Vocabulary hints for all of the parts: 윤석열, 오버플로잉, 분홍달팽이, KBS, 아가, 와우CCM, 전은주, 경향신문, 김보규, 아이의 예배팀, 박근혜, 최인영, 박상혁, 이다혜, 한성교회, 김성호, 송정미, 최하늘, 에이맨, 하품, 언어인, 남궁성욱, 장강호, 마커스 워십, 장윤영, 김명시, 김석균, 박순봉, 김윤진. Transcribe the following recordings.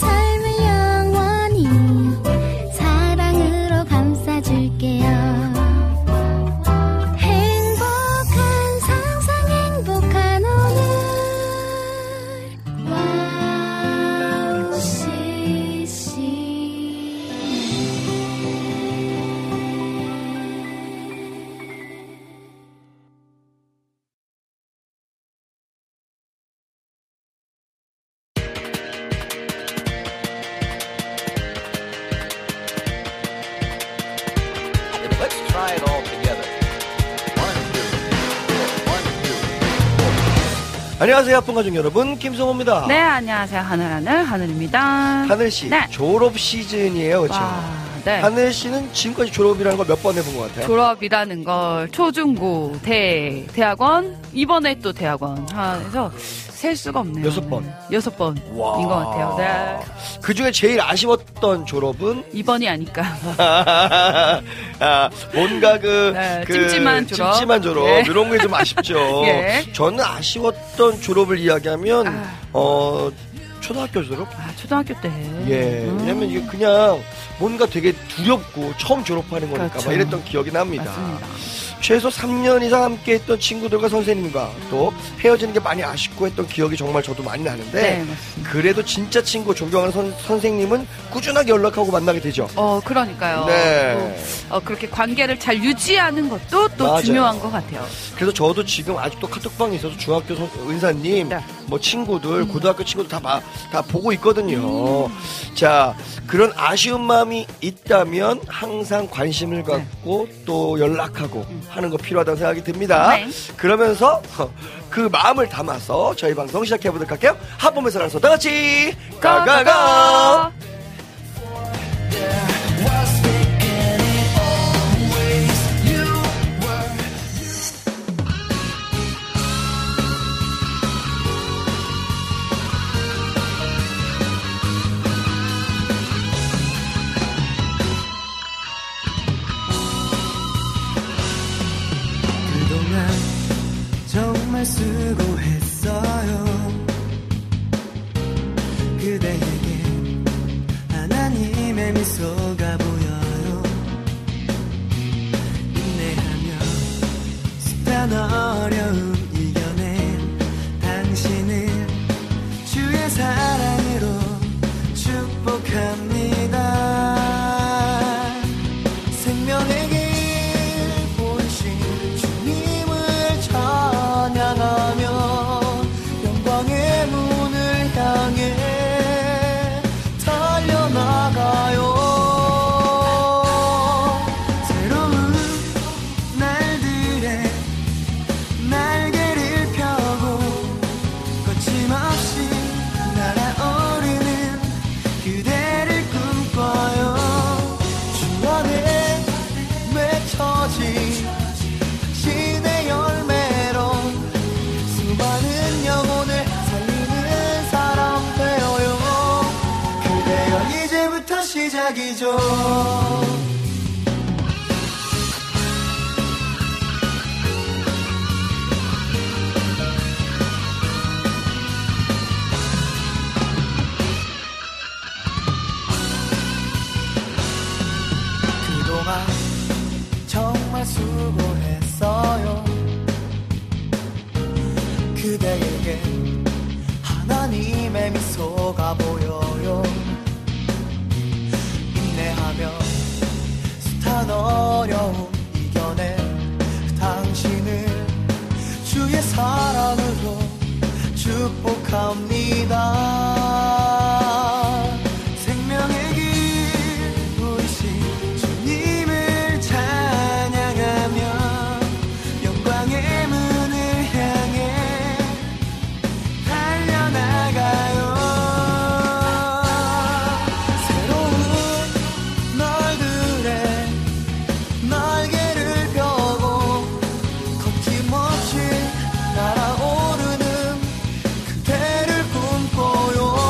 삶을 영원히 사랑으로 감싸줄게요 안녕하세요, 하품가족 여러분. 김성호입니다. 네, 안녕하세요. 하늘입니다. 하늘씨, 네. 졸업 시즌이에요, 그렇죠? 네. 하늘씨는 지금까지 졸업이라는 걸 몇 번 해본 것 같아요? 졸업이라는 걸 초중고, 대학원, 이번에 또 대학원 해서 셀 수가 없네요. 6번인 것 같아요. 네. 그 중에 제일 아쉬웠던 졸업은? 2번이 아닐까. 아, 뭔가 네, 찜찜한 졸업. 예. 이런 게 좀 아쉽죠. 예. 저는 아쉬웠던 졸업을 이야기하면, 초등학교 졸업? 초등학교 때. 예. 왜냐면 이게 그냥 뭔가 되게 두렵고 처음 졸업하는 거니까 그렇죠. 막 이랬던 기억이 납니다. 맞습니다. 최소 3년 이상 함께 했던 친구들과 선생님과 또 헤어지는 게 많이 아쉽고 했던 기억이 정말 저도 많이 나는데 네, 그래도 진짜 친구 존경하는 선생님은 꾸준하게 연락하고 만나게 되죠. 그러니까요. 네. 그렇게 관계를 잘 유지하는 것도 또 맞아요. 중요한 것 같아요. 그래서 저도 지금 아직도 카톡방에 있어서 중학교 은사님, 네. 뭐 친구들, 고등학교 친구들 다 보고 있거든요. 자, 그런 아쉬운 마음이 있다면 항상 관심을 갖고 네. 또 연락하고 하는 거 필요하다는 생각이 듭니다. 네. 그러면서 그 마음을 담아서 저희 방송 시작해보도록 할게요. 하품에서 나눠서 다 같이 가가가! 수고했어요. 그대에게 하나님의 미소가 보여요. 인내하며 숱한 어려움 이겨낸 당신을 주의 사랑으로 축복합니다. 그동안 정말 수고했어요. 그대에게 하나님의 미소가 보여요. 인내하며 어려움 이겨낸 당신을 주의 사랑으로 축복합니다. 생명의 길 보이신 주님을 찬양하며 영광의 문을 향해 달려나가요. 날아오르는 그대를 꿈꿔요.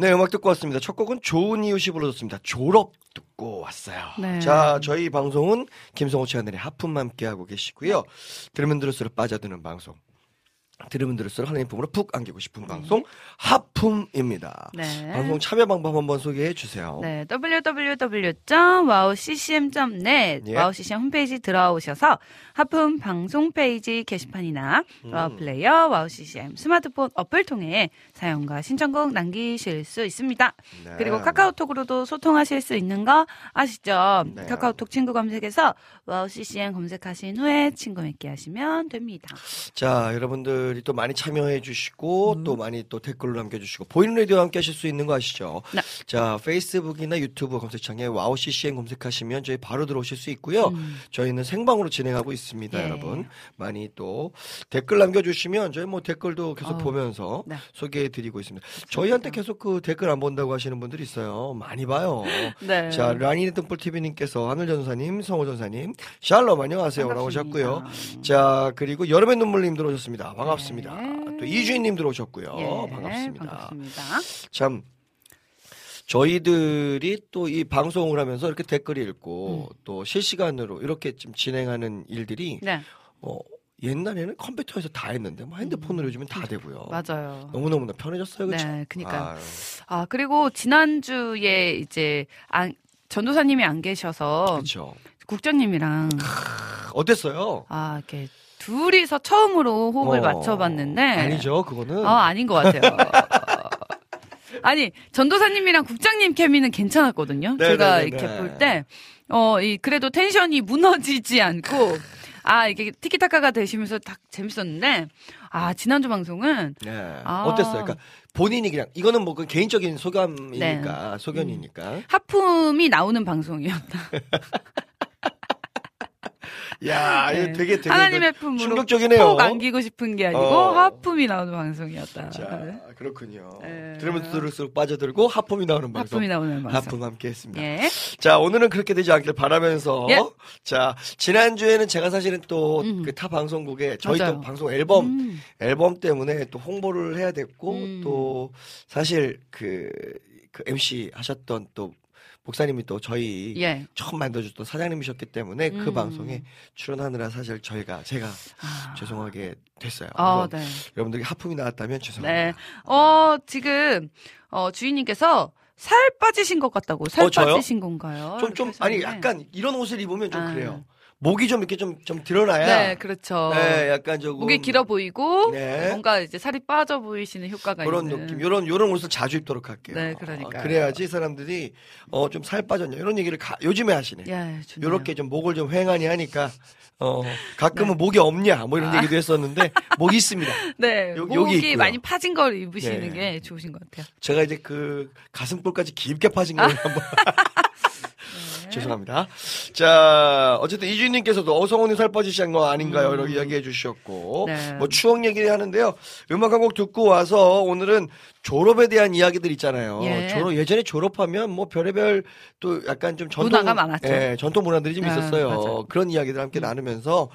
네, 음악 듣고 왔습니다. 첫 곡은 좋은 이웃이 불러줬습니다. 졸업 듣고 왔어요. 네. 자, 저희 방송은 김성호 채널의 하품 함께하고 계시고요. 들으면 들을수록 빠져드는 방송, 들으면 들을수록 하나님 품으로 푹 안기고 싶은 방송 하품입니다. 네. 방송 참여 방법 한번 소개해 주세요. 네, www.wowccm.net 와우CCM 홈페이지 들어오셔서 하품 방송 페이지 게시판이나 와우 플레이어, 와우CCM 스마트폰 어플 통해 사용과 신청곡 남기실 수 있습니다. 네. 그리고 카카오톡으로도 소통하실 수 있는 거 아시죠? 네. 카카오톡 친구 검색에서 와우CCM 검색하신 후에 친구 맺기 하시면 됩니다. 자, 여러분들 또 많이 참여해 주시고 또 많이 또 댓글로 남겨주시고 보이는 라디오와 함께 하실 수 있는 거 아시죠? 네. 자, 페이스북이나 유튜브 검색창에 와우CCM 검색하시면 저희 바로 들어오실 수 있고요. 저희는 생방으로 진행하고 있습니다. 예. 여러분 많이 또 댓글 남겨주시면 저희 뭐 댓글도 계속 보면서 네. 소개해드리고 있습니다. 저희한테 계속 그 댓글 안 본다고 하시는 분들이 있어요. 많이 봐요. 네. 자, 라니네 등불TV님께서 하늘전사님, 성호전사님 샬롬 안녕하세요 라고 하셨고요. 자, 그리고 여름의 눈물님 들어오셨습니다. 반갑습니다. 네. 또 이주인님 들어오셨고요. 예, 반갑습니다. 반갑습니다. 참 저희들이 또 이 방송을 하면서 이렇게 댓글 읽고 또 실시간으로 이렇게 좀 진행하는 일들이 네. 옛날에는 컴퓨터에서 다 했는데 뭐 핸드폰으로 요즘은 다 되고요. 맞아요. 너무너무나 편해졌어요. 그렇죠? 네, 그러니까요. 아유. 아, 그리고 지난주에 이제 전도사님이 안 계셔서 그렇죠. 국장님이랑 어땠어요? 아, 이렇게 둘이서 처음으로 호흡을 맞춰봤는데 아니죠, 그거는 아닌 것 같아요. 아니, 전도사님이랑 국장님 케미는 괜찮았거든요. 네네네네. 제가 이렇게 볼 때 그래도 텐션이 무너지지 않고 이게 티키타카가 되시면서 딱 재밌었는데 지난주 방송은 네. 어땠어요? 그러니까 본인이 그냥 이거는 뭐 개인적인 소감이니까 네. 소견이니까 하품이 나오는 방송이었다. 야, 네. 되게 하나님의 품으로 충격적이네요. 꼭 안기고 싶은 게 아니고 하품이 나오는 방송이었다. 자, 네. 그렇군요. 네. 들으면 들을수록 빠져들고 하품이 나오는 방송. 하품 함께했습니다. 예. 자, 오늘은 그렇게 되지 않길 바라면서 예. 자, 지난주에는 제가 사실은 또 그 타 방송국에 저희 또 방송 앨범 때문에 또 홍보를 해야 됐고 또 사실 그 MC 하셨던 또 목사님이 또 저희 예. 처음 만들어줬던 사장님이셨기 때문에 그 방송에 출연하느라 사실 제가 죄송하게 됐어요. 네. 여러분들이 하품이 나왔다면 죄송합니다. 네. 지금 주인님께서 살 빠지신 것 같다고. 살 빠지신 건가요? 좀 아니 약간 이런 옷을 입으면 좀 그래요. 목이 좀 이렇게 좀 드러나야. 네, 그렇죠. 네, 약간 조금 목이 길어 보이고 네. 뭔가 이제 살이 빠져 보이시는 효과가 그런 있는 그런 느낌. 요런 옷을 자주 입도록 할게요. 네, 그러니까. 그래야지 사람들이 좀 살 빠졌냐 이런 얘기를 요즘에 하시네. 예, 좋네요. 요렇게 좀 목을 좀 휑하니 하니까 가끔은 네. 목이 없냐 뭐 이런 얘기도 했었는데 목이 있습니다. 네, 목이 많이 파진 걸 입으시는 네. 게 좋으신 것 같아요. 제가 이제 그 가슴골까지 깊게 파진 걸 한번. 죄송합니다. 자, 어쨌든 이주인님께서도 어성훈이 살 빠지신 거 아닌가요? 이렇게 이야기해 주셨고 네. 뭐 추억 얘기를 하는데요. 음악 한 곡 듣고 와서 오늘은 졸업에 대한 이야기들 있잖아요. 예. 예전에 졸업하면 뭐 별의별 또 약간 좀 문화가 많았죠. 예, 전통 문화들이 좀 있었어요. 맞아요. 그런 이야기들 함께 나누면서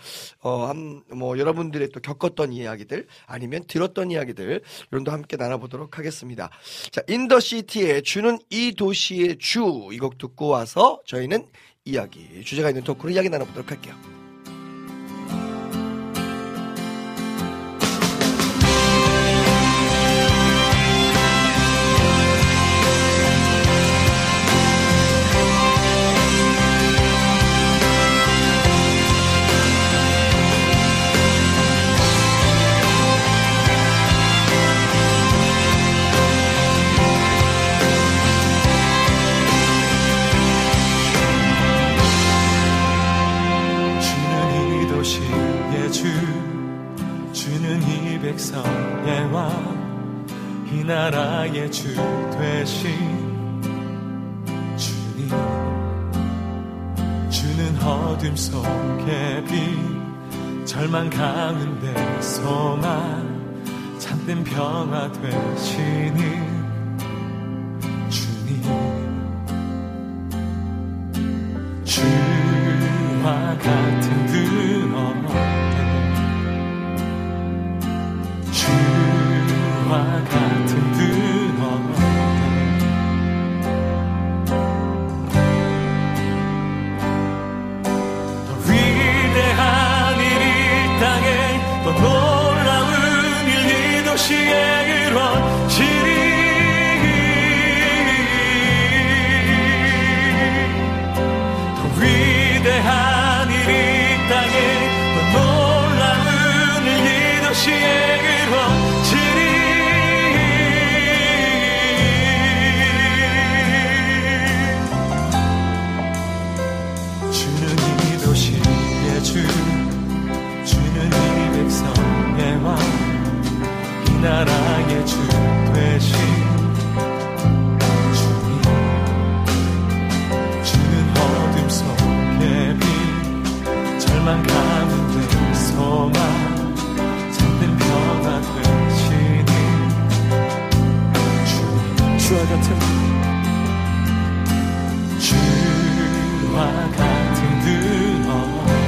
뭐 여러분들의 또 겪었던 이야기들 아니면 들었던 이야기들 이런 거 함께 나눠보도록 하겠습니다. 자, 인더시티의 주는 이 도시의 주 이 곡 듣고 와서 저희는 이야기 주제가 있는 토크로 이야기 나눠보도록 할게요. 나라의 주 되신 주님, 주는 어둠 속의 빛, 절망 가운데 소망, 참된 평화 되시는 주님, 주와 같은 그 주와 같은 그 위대한 일이 땅에 더 놀라운 일 이도시에 이루어지리. 주는 이도시의 주, 주는 이 백성의 왕, 이 나라의 주 되신 만 가운데 소망 잠든 평화 되시니 주와 같은 그 없네, 주와 같은 그 없네.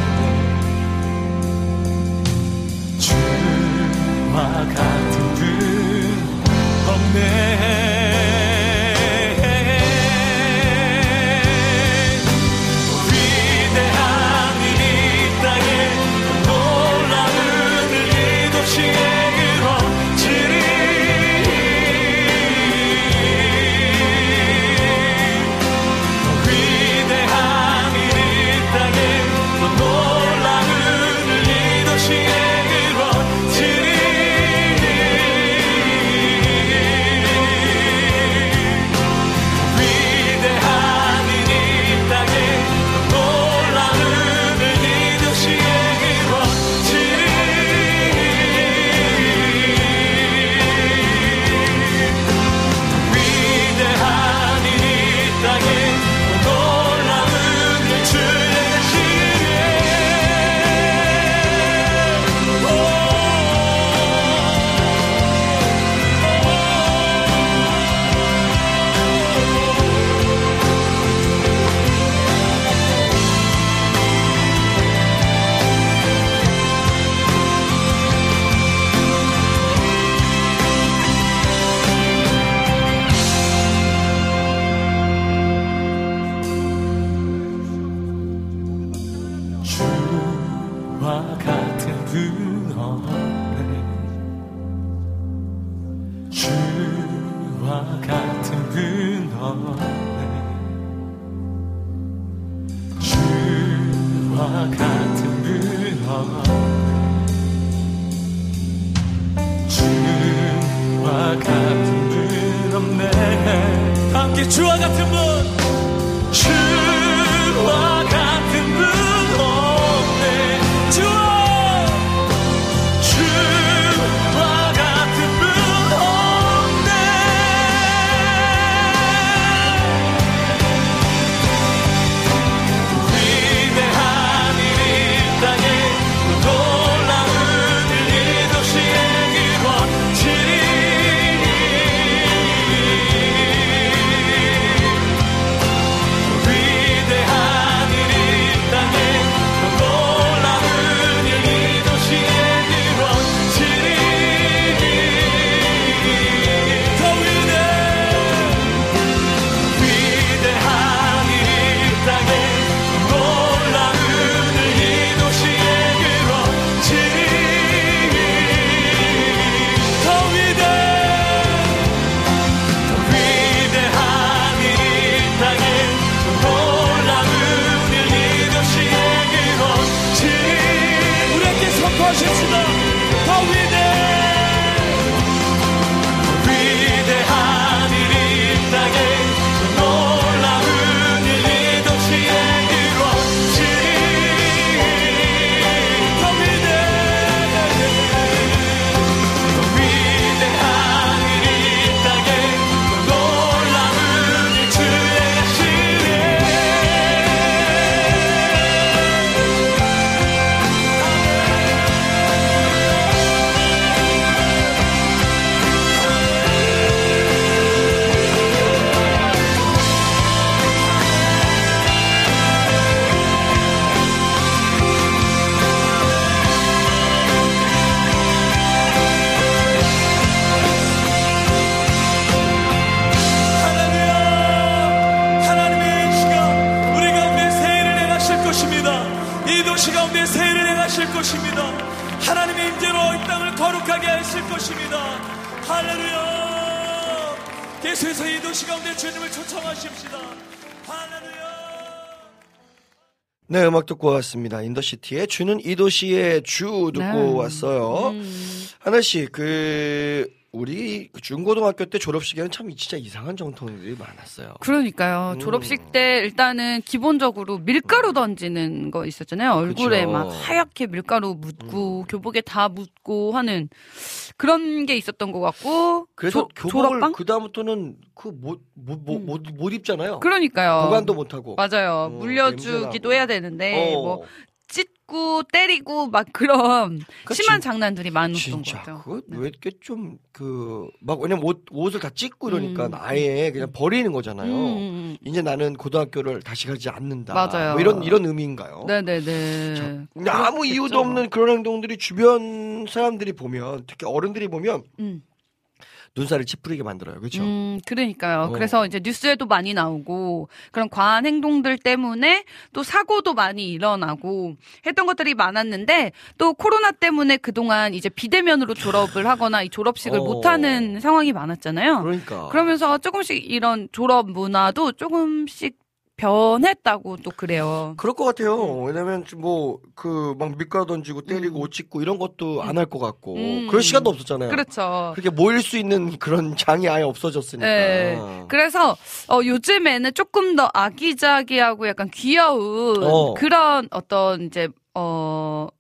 네, 음악 듣고 왔습니다. 인더시티의 주는 이 도시의 주 듣고 왔어요. 하나씩 그 우리 중고등학교 때 졸업식에는 참 진짜 이상한 정통들이 많았어요. 그러니까요. 졸업식 때 일단은 기본적으로 밀가루 던지는 거 있었잖아요. 얼굴에 그쵸. 막 하얗게 밀가루 묻고 교복에 다 묻고 하는 그런 게 있었던 것 같고. 그래서 교복을 그다음부터는 그 못 입잖아요. 그러니까요. 보관도 못하고. 맞아요. 물려주기도 해야 되는데 뭐. 고 때리고 막 그런 그러니까 심한 장난들이 많았던 것 같아요. 그거 왜 이렇게 좀 그 막 왜냐면 옷을 다 찢고 이러니까 아예 그냥 버리는 거잖아요. 이제 나는 고등학교를 다시 가지 않는다. 맞아요. 뭐 이런 의미인가요? 네네네. 자, 근데 아무 이유도 없는 그런 행동들이 주변 사람들이 보면 특히 어른들이 보면. 눈살을 찌푸리게 만들어요. 그렇죠? 그러니까요. 그래서 이제 뉴스에도 많이 나오고 그런 과한 행동들 때문에 또 사고도 많이 일어나고 했던 것들이 많았는데 또 코로나 때문에 그동안 이제 비대면으로 졸업을 하거나 이 졸업식을 못하는 상황이 많았잖아요. 그러니까. 그러면서 조금씩 이런 졸업 문화도 조금씩 변했다고 또 그래요. 그럴 것 같아요. 왜냐면 뭐 그 막 밀가루 던지고 때리고 옷 찢고 이런 것도 안 할 것 같고 그럴 시간도 없었잖아요. 그렇죠. 그렇게 모일 수 있는 그런 장이 아예 없어졌으니까. 네. 그래서 요즘에는 조금 더 아기자기하고 약간 귀여운 그런 어떤 이제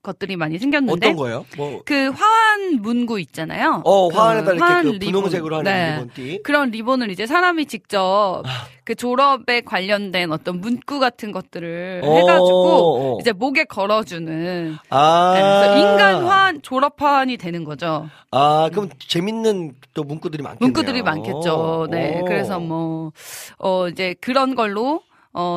것들이 많이 생겼는데. 어떤 거예요? 뭐. 그 화환 문구 있잖아요. 그 화환에다 이렇게 화환 그 분홍색으로 하는 리본띠. 그런 리본을 이제 사람이 직접 그 졸업에 관련된 어떤 문구 같은 것들을 해가지고 이제 목에 걸어주는. 그래서 인간 화환, 졸업 화환이 되는 거죠. 아, 그럼 재밌는 또 문구들이 많겠네요. 문구들이 많겠죠. 네. 그래서 뭐, 이제 그런 걸로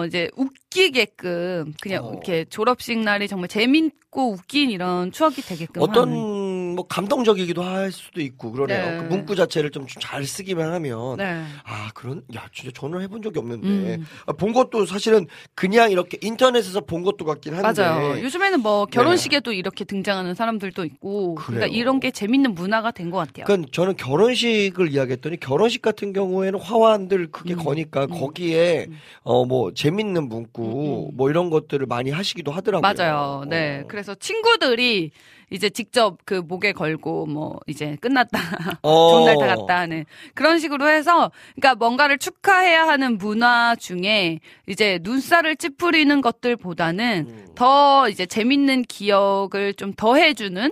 이제 웃기게끔 그냥 이렇게 졸업식 날이 정말 재밌고 웃긴 이런 추억이 되게끔 어떤 하는. 뭐 감동적이기도 할 수도 있고 그러네요. 그 문구 자체를 좀 잘 쓰기만 하면 아 그런 진짜 저는 해본 적이 없는데 본 것도 사실은 그냥 이렇게 인터넷에서 본 것도 같긴 한데 맞아요. 요즘에는 뭐 결혼식에도 이렇게 등장하는 사람들도 있고 그래요. 그러니까 이런 게 재밌는 문화가 된 것 같아요. 그러니까 저는 결혼식을 이야기했더니 결혼식 같은 경우에는 화환들 크게 거니까 거기에 뭐 재밌는 문구 뭐 이런 것들을 많이 하시기도 하더라고요. 맞아요. 네. 그래서 친구들이 이제 직접 그 목에 걸고 뭐 이제 끝났다. 좋은 날 다 갔다 하는 그런 식으로 해서 그러니까 뭔가를 축하해야 하는 문화 중에 이제 눈살을 찌푸리는 것들보다는 더 이제 재밌는 기억을 좀 더해 주는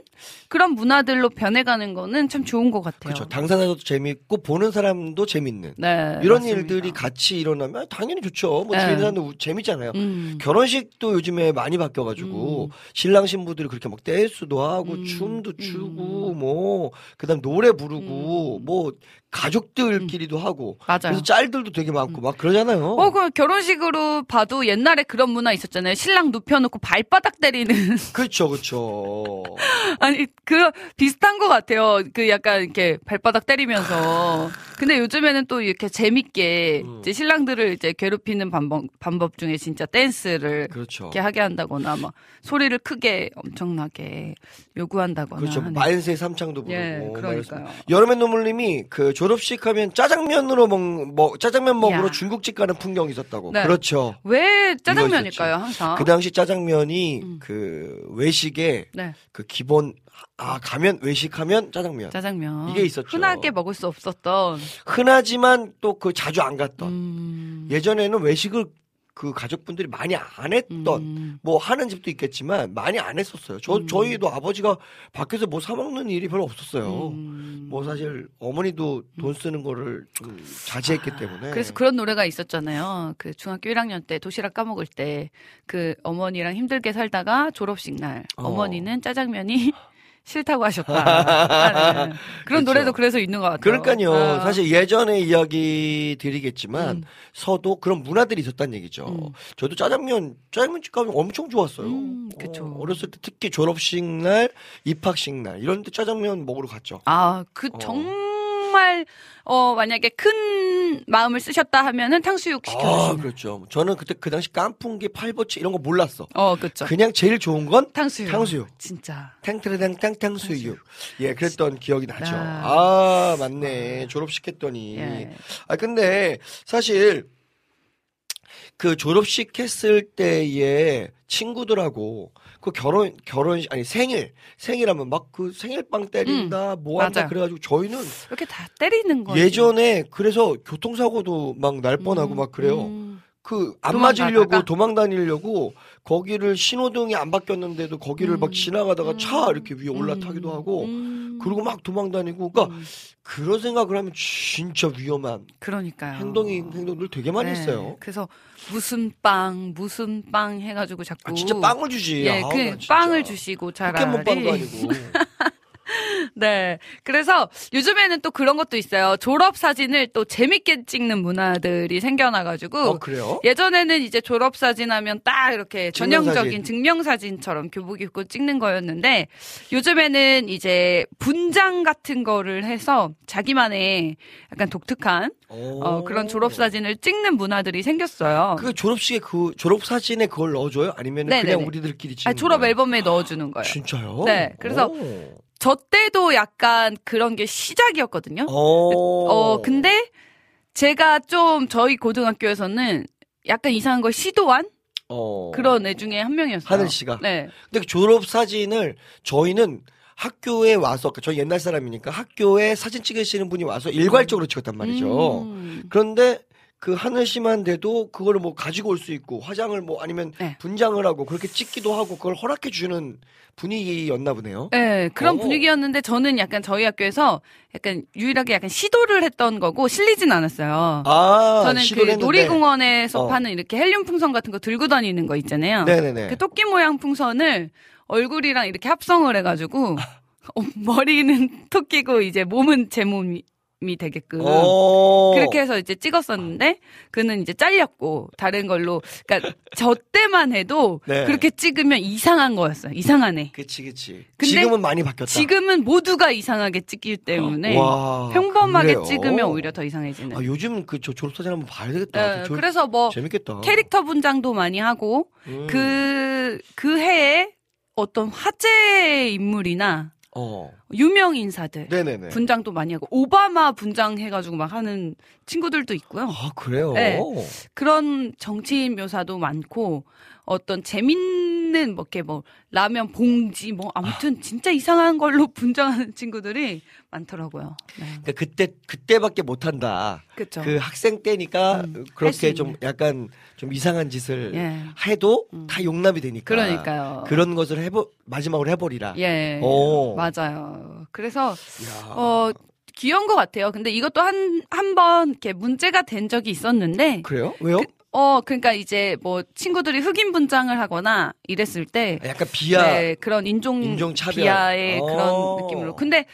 그런 문화들로 변해가는 거는 참 좋은 것 같아요. 그렇죠. 당사자도 재밌고 보는 사람도 재밌는 이런 맞습니다. 일들이 같이 일어나면 당연히 좋죠. 뭐 주위에 사람도 재밌잖아요. 결혼식도 요즘에 많이 바뀌어 가지고 신랑 신부들이 그렇게 막 댄스도 하고 춤도 추고 뭐 그다음 노래 부르고 뭐 가족들끼리도 하고 맞아요. 그래서 짤들도 되게 많고 막 그러잖아요. 그 결혼식으로 봐도 옛날에 그런 문화 있었잖아요. 신랑 눕혀놓고 발바닥 때리는. 그렇죠, 그렇죠. 아니 그 비슷한 것 같아요. 그 약간 이렇게 발바닥 때리면서. 근데 요즘에는 또 이렇게 재밌게 이제 신랑들을 이제 괴롭히는 방법 중에 진짜 댄스를 이렇게 하게 한다거나 막 소리를 크게 엄청나게 요구한다거나. 그렇죠. 만세 삼창도 부르고. 예, 그러니까요. 여름의 눈물님이 그 졸업식 하면 짜장면으로 짜장면 먹으러 중국집 가는 풍경이 있었다고. 네. 그렇죠. 왜 짜장면일까요, 항상? 그 당시 짜장면이 그 외식에 그 기본 가면 외식하면 짜장면 이게 있었죠. 흔하게 먹을 수 없었던. 흔하지만 또 그 자주 안 갔던. 예전에는 외식을 그 가족분들이 많이 안 했던 뭐 하는 집도 있겠지만 많이 안 했었어요. 저희도 아버지가 밖에서 뭐 사 먹는 일이 별로 없었어요. 뭐 사실 어머니도 돈 쓰는 거를 좀 자제했기 때문에. 그래서 그런 노래가 있었잖아요. 그 중학교 1학년 때 도시락 까먹을 때 그 어머니랑 힘들게 살다가 졸업식 날 어머니는 짜장면이 싫다고 하셨다. 그런 그렇죠. 노래도 그래서 있는 것 같아요. 그러니까요. 사실 예전의 이야기들이겠지만 서도 그런 문화들이 있었다는 얘기죠. 저도 짜장면집 가면 엄청 좋았어요. 어렸을 때 특히 졸업식 날, 입학식 날 이런 데 짜장면 먹으러 갔죠. 정말 만약에 큰 마음을 쓰셨다 하면은 탕수육 시켜주시면. 그렇죠. 저는 그때 그 당시 깐풍기, 팔보치 이런 거 몰랐어. 그렇죠. 그냥 제일 좋은 건 탕수육. 진짜. 탕트레탕탕 탕수육. 예, 그랬던 진짜. 기억이 나죠. 맞네. 졸업식 했더니. 근데 사실 그 졸업식 했을 때의 친구들하고 그 결혼 아니 생일하면 막 그 생일빵 때린다 뭐한다 그래가지고 저희는 이렇게 다 때리는 거예요. 예전에 그래서 교통사고도 막 날 뻔하고 막 그래요. 그 안 맞으려고 도망다니려고 거기를 신호등이 안 바뀌었는데도 거기를 막 지나가다가 차 이렇게 위에 올라타기도 하고 그리고 막 도망다니고 그러니까 그런 생각을 하면 진짜 위험한 그러니까요. 행동을 되게 많이 했어요. 네. 그래서 무슨 빵 해가지고 자꾸 아, 진짜 빵을 주지. 예, 아, 그 빵을 주시고 차라리 포켓몬빵도 아니고. 네. 그래서 요즘에는 또 그런 것도 있어요. 졸업사진을 또 재밌게 찍는 문화들이 생겨나가지고. 그래요? 예전에는 이제 졸업사진 하면 딱 이렇게 전형적인 증명사진처럼 교복 입고 찍는 거였는데 요즘에는 이제 분장 같은 거를 해서 자기만의 약간 독특한 그런 졸업사진을 찍는 문화들이 생겼어요. 그 졸업식에 그 졸업사진에 그걸 넣어줘요? 아니면 그냥 우리들끼리 찍는 거예요? 졸업앨범에 넣어주는 거예요. 진짜요? 네. 그래서 저 때도 약간 그런 게 시작이었거든요. 근데 제가 좀 저희 고등학교에서는 약간 이상한 걸 시도한 그런 애 중에 한 명이었어요. 하늘 씨가. 네. 근데 졸업 사진을 저희는 학교에 와서 저희 옛날 사람이니까 학교에 사진 찍으시는 분이 와서 일괄적으로 찍었단 말이죠. 그런데 그 하늘 씨만 돼도 그걸 뭐 가지고 올 수 있고 화장을 뭐 아니면 분장을 하고 그렇게 찍기도 하고 그걸 허락해 주는 분위기였나 보네요. 네, 그런 분위기였는데 저는 약간 저희 학교에서 약간 유일하게 약간 시도를 했던 거고 실리진 않았어요. 저는 그 놀이공원에서 파는 이렇게 헬륨 풍선 같은 거 들고 다니는 거 있잖아요. 네네네. 그 토끼 모양 풍선을 얼굴이랑 이렇게 합성을 해가지고 머리는 토끼고 이제 몸은 제 몸이. 되게끔 그렇게 해서 이제 찍었었는데 그는 이제 잘렸고 다른 걸로 그러니까 저 때만 해도 네. 그렇게 찍으면 이상한 거였어요. 이상하네. 그치. 지금은 많이 바뀌었다. 지금은 모두가 이상하게 찍기 때문에 평범하게 그래요? 찍으면 오히려 더 이상해지는. 요즘 그 졸업사진 한번 봐야 되겠다. 그래서 뭐 재밌겠다. 캐릭터 분장도 많이 하고 그 해에 어떤 화제의 인물이나 유명 인사들 네네네. 분장도 많이 하고 오바마 분장 해가지고 막 하는 친구들도 있고요. 그래요? 네. 그런 정치인 묘사도 많고 어떤 재밌는 뭐 이렇게 뭐 라면 봉지 뭐 아무튼 진짜 이상한 걸로 분장하는 친구들이 많더라고요. 네. 그러니까 그때밖에 못한다. 그쵸. 그 학생 때니까 그렇게 좀 약간 좀 이상한 짓을 해도 다 용납이 되니까. 그러니까요. 그런 것을 마지막으로 해버리라. 예. 맞아요. 그래서 귀여운 것 같아요. 근데 이것도 한 번 이렇게 문제가 된 적이 있었는데. 그래요? 왜요? 그러니까 이제 뭐 친구들이 흑인 분장을 하거나 이랬을 때 약간 비하 네, 그런 인종차별 비하의 그런 느낌으로. 근데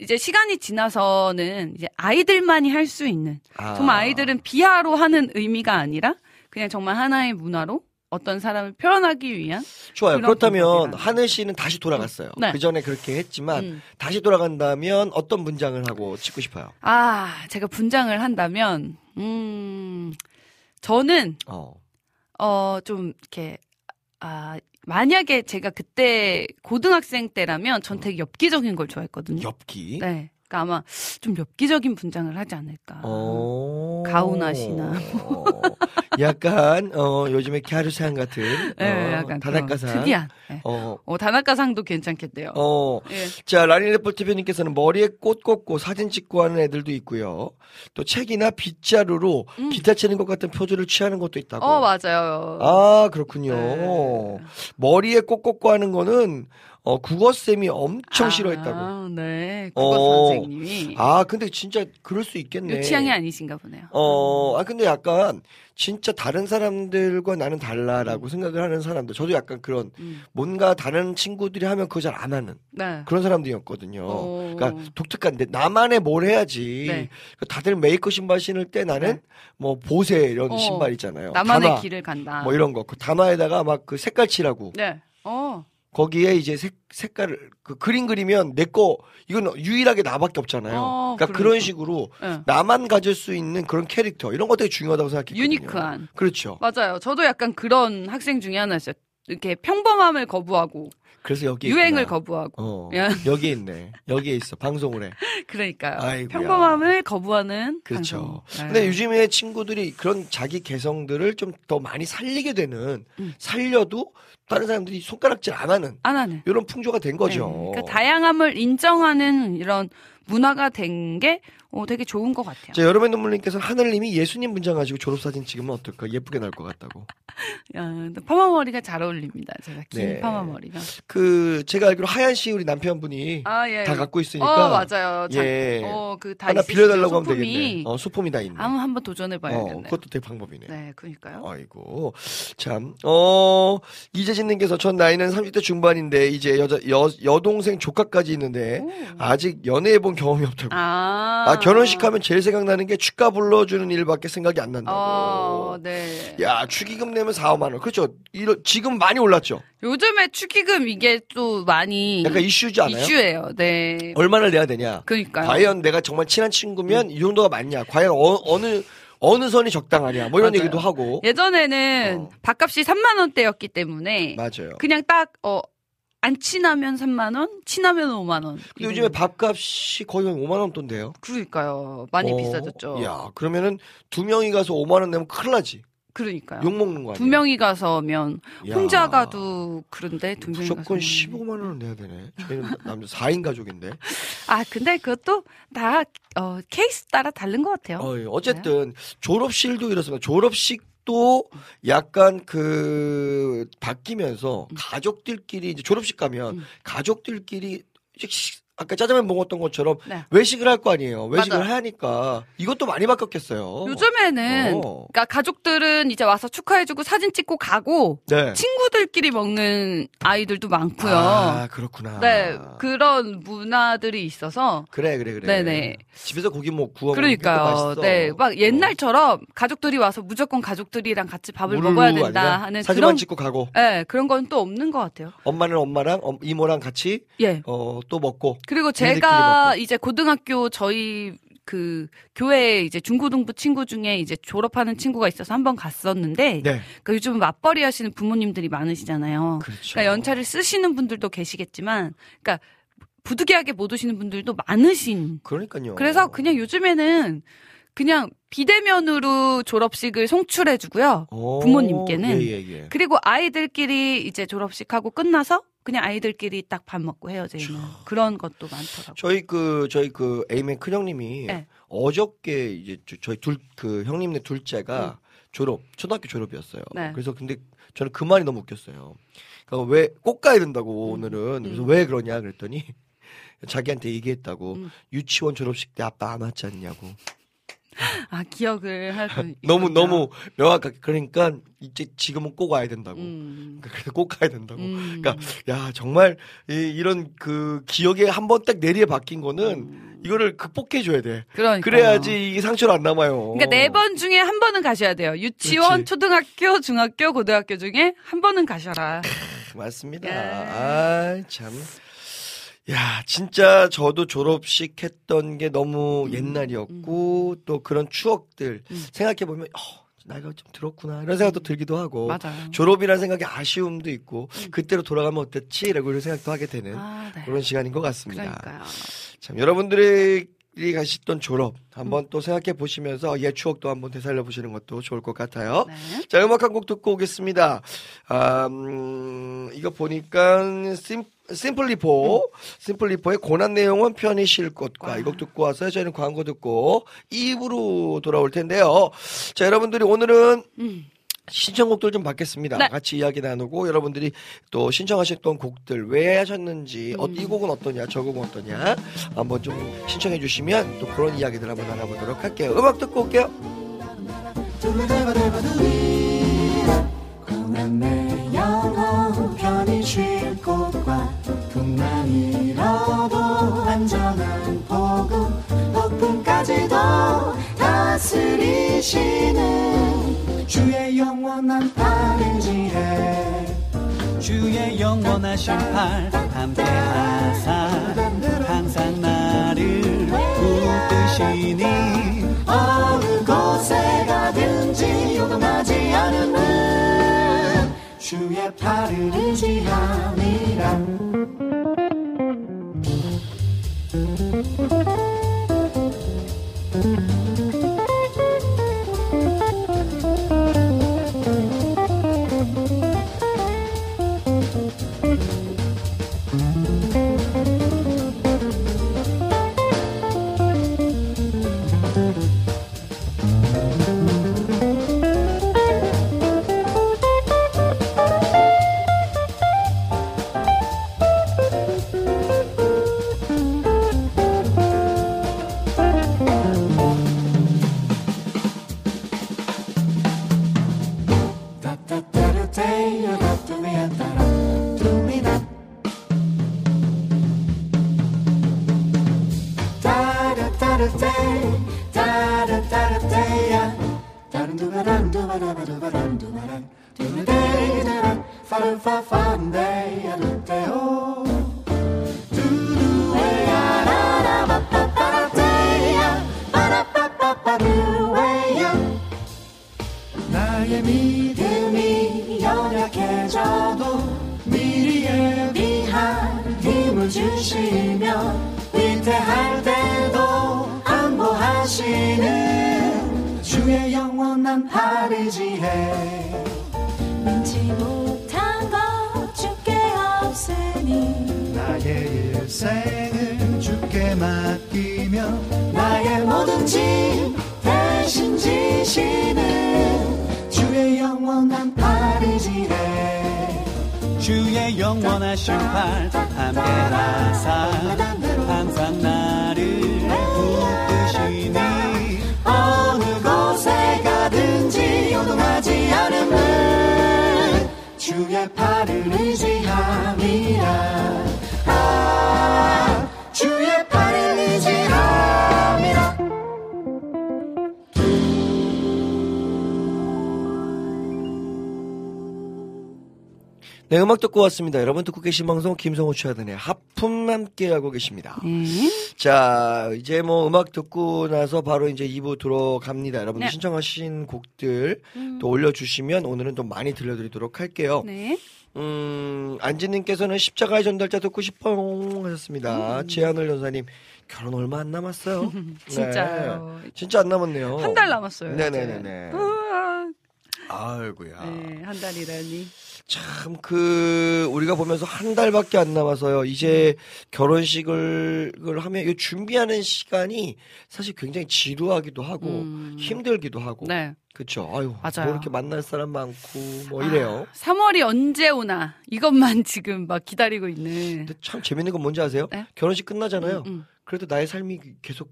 이제 시간이 지나서는 이제 아이들만이 할 수 있는 정말 아이들은 비하로 하는 의미가 아니라 그냥 정말 하나의 문화로 어떤 사람을 표현하기 위한. 좋아요. 그렇다면 하늘 씨는 다시 돌아갔어요. 네. 그 전에 그렇게 했지만 다시 돌아간다면 어떤 분장을 하고 찍고 싶어요? 제가 분장을 한다면 저는 좀 이렇게 만약에 제가 그때 고등학생 때라면 전 되게 엽기적인 걸 좋아했거든요. 엽기? 네. 그러니까 아마 좀 엽기적인 분장을 하지 않을까. 가오나시나. 약간 요즘에 갸루상 같은 약간 다나카상 특이한. 네. 다나카상도 괜찮겠대요. 예. 자, 라니레폴 TV님께서는 머리에 꽃 꽂고 사진 찍고 하는 애들도 있고요. 또 책이나 빗자루로 기타 치는 것 같은 표준을 취하는 것도 있다고. 맞아요. 그렇군요. 네. 머리에 꽃 꽂고 하는 거는 국어쌤이 엄청 싫어했다고. 네. 국어 선생님이. 근데 진짜 그럴 수 있겠네. 요 취향이 아니신가 보네요. 근데 약간 진짜 다른 사람들과 나는 달라라고 생각을 하는 사람들. 저도 약간 그런 뭔가 다른 친구들이 하면 그거 잘 안 하는 그런 사람들이었거든요. 그러니까 독특한데 나만의 뭘 해야지. 네. 다들 메이커 신발 신을 때 나는 뭐 보세 이런 신발 있잖아요. 나만의 다마, 길을 간다. 뭐 이런 거. 그 다마에다가 막 그 색깔 칠하고. 네. 거기에 이제 색깔을 그림 그리면 내 거 이건 유일하게 나밖에 없잖아요. 그러니까 그런 식으로 나만 가질 수 있는 그런 캐릭터 이런 거 되게 중요하다고 생각해요. 유니크한. 그렇죠. 맞아요. 저도 약간 그런 학생 중에 하나였어요. 이렇게 평범함을 거부하고 그래서 여기 유행을 있구나. 거부하고 여기 있네. 여기에 있어. 방송을 해. 그러니까요. 아이고야. 평범함을 거부하는 그렇죠. 방송. 근데 요즘에 친구들이 그런 자기 개성들을 좀 더 많이 살리게 되는 살려도 다른 사람들이 손가락질 안 하는 이런 풍조가 된 거죠. 네. 그러니까 다양함을 인정하는 이런 문화가 된 게 되게 좋은 것 같아요. 자, 여름의 눈물님께서 하늘님이 예수님 분장하시고 졸업사진 찍으면 어떨까? 예쁘게 나올 것 같다고. 파마머리가 잘 어울립니다. 제가 긴 네. 파마머리가. 그 제가 알기로 하얀 씨 우리 남편분이 예. 다 갖고 있으니까. 맞아요. 예. 그 하나 빌려달라고 하면 되겠네. 소품이 다 있네. 한번 도전해봐야겠네. 그것도 되게 방법이네. 네, 그러니까요. 아이고 참. 이재진님께서 전 나이는 30대 중반인데 이제 여동생 조카까지 있는데 오. 아직 연애해본 경험이 없다고. 아 결혼식 하면 제일 생각나는 게 축가 불러주는 일밖에 생각이 안 난다고. 네. 야 축의금 내면 4~5만 원. 그렇죠. 지금 많이 올랐죠. 요즘에 축의금 이게 또 많이 약간 이슈지 않아요? 이슈예요. 네. 얼마나 내야 되냐. 그러니까요. 과연 내가 정말 친한 친구면 이 정도가 맞냐. 과연 어느 선이 적당하냐. 뭐 이런 맞아요. 얘기도 하고. 예전에는 밥값이 3만 원대였기 때문에 맞아요. 그냥 딱 안 친하면 3만 원, 친하면 5만 원. 근데 요즘에 밥값이 거의 5만 원 돈대요. 그러니까요. 많이 비싸졌죠. 야, 그러면은 두 명이 가서 5만 원 내면 큰일 나지. 그러니까요. 욕 먹는 거 아니야. 두 명이 가서면 혼자 야. 가도 그런데 두 명이 가서 무조건 15만 원을 내야 되네. 저희는 남자 4인 가족인데. 아, 근데 그것도 다 케이스 따라 다른 것 같아요. 어쨌든 졸업식도 이렇습니다. 졸업식도 약간 그 바뀌면서 가족들끼리 이제 졸업식 가면 가족들끼리 아까 짜장면 먹었던 것처럼 네. 외식을 할 거 아니에요. 외식을 맞아. 하니까 이것도 많이 바뀌었어요. 요즘에는 그러니까 가족들은 이제 와서 축하해주고 사진 찍고 가고 네. 친구들끼리 먹는 아이들도 많고요. 아 그렇구나. 네 그런 문화들이 있어서 그래. 네네. 집에서 고기 뭐 구워 먹는 게 맛있어. 네 막 옛날처럼 가족들이 와서 무조건 가족들이랑 같이 밥을 먹어야 된다 하는 사진만 그런, 찍고 가고. 네 그런 건 또 없는 것 같아요. 엄마는 엄마랑 이모랑 같이 예. 또 먹고. 그리고 제가 이제 고등학교 저희 그 교회에 이제 중고등부 친구 중에 이제 졸업하는 친구가 있어서 한번 갔었는데 네. 그러니까 요즘은 맞벌이 하시는 부모님들이 많으시잖아요. 그렇죠. 그러니까 연차를 쓰시는 분들도 계시겠지만 그러니까 부득이하게 못 오시는 분들도 많으신. 그러니까요. 그래서 그냥 요즘에는 그냥 비대면으로 졸업식을 송출해주고요. 부모님께는. 예. 그리고 아이들끼리 이제 졸업식하고 끝나서 그냥 아이들끼리 딱 밥 먹고 헤어지는 그런 것도 많더라고요. 저희 그 에이맨 큰 형님이 네. 어저께 이제 저희 그 형님네 둘째가 초등학교 졸업이었어요. 네. 그래서 근데 저는 그 말이 너무 웃겼어요. 그러니까 왜 꼭 가야 된다고 오늘은 그래서 왜 그러냐 그랬더니 자기한테 얘기했다고 유치원 졸업식 때 아빠 안 왔지 않냐고. 아 기억을 하고 너무 명확하게 그러니까 이제 지금은 꼭 와야 된다고 그래서 꼭 가야 된다고 그러니까 야 정말 이런 그 기억에 한 번 딱 내리에 박힌 거는 이거를 극복해 줘야 돼. 그러니까요. 그래야지 이게 상처로 안 남아요. 그러니까 4번 중에 한 번은 가셔야 돼요. 유치원, 그렇지. 초등학교, 중학교, 고등학교 중에 한 번은 가셔라. 맞습니다. 아 참. 야, 진짜 저도 졸업식 했던 게 너무 옛날이었고 또 그런 추억들 생각해보면 나이가 좀 들었구나 이런 생각도 들기도 하고 맞아요. 졸업이라는 생각에 아쉬움도 있고 그때로 돌아가면 어땠지? 라고 이런 생각도 하게 되는 네. 그런 시간인 것 같습니다. 그러니까요. 참 여러분들이 가셨던 졸업 한번 또 생각해 보시면서 옛 추억도 한번 되살려 보시는 것도 좋을 것 같아요. 네. 자, 음악 한 곡 듣고 오겠습니다. 이거 보니까 심플리포의 고난 내용은 편히 쉴 것과 이 곡 듣고 와서 저희는 광고 듣고 2부로 돌아올 텐데요. 자, 여러분들이 오늘은 신청곡들 좀 받겠습니다. 네. 같이 이야기 나누고 여러분들이 또 신청하셨던 곡들 왜 하셨는지 이 곡은 어떠냐 저 곡은 어떠냐 한번 좀 신청해 주시면 또 그런 이야기들 한번 나눠보도록 할게요. 음악 듣고 올게요. 고난내 영혼 편히 쉴 곳과 풍랑이라도 안전한 복음 폭풍까지도 다스리시는 주의 영원한 팔이지해 주의 영원하신 팔 함께하사 항상 나를 붙드시니 어느 곳에 가든지 요동하지 않음을 주의 팔을 의지함이라. 네, 음악 듣고 왔습니다. 여러분 듣고 계신 방송 김성호 최하늘의 하품 함께하고 계십니다. 자, 이제 뭐 음악 듣고 나서 바로 이제 2부 들어갑니다. 여러분들 네. 신청하신 곡들 또 올려주시면 오늘은 또 많이 들려드리도록 할게요. 네. 안지님께서는 십자가의 전달자 듣고 싶어요 하셨습니다. 최하늘 전사님 결혼 얼마 안 남았어요. 진짜요. 네. 진짜 안 남았네요. 한 달 남았어요. 네네네네. 아이고야. 네, 한 달이라니. 참, 우리가 보면서 한 달밖에 안 남아서요. 이제 결혼식을 하면, 이 준비하는 시간이 사실 굉장히 지루하기도 하고, 힘들기도 하고. 네. 그쵸. 아유. 맞아요. 뭐 이렇게 만날 사람 많고, 뭐 이래요. 3월이 언제 오나, 이것만 지금 막 기다리고 있는. 근데 참 재밌는 건 뭔지 아세요? 네? 결혼식 끝나잖아요. 그래도 나의 삶이 계속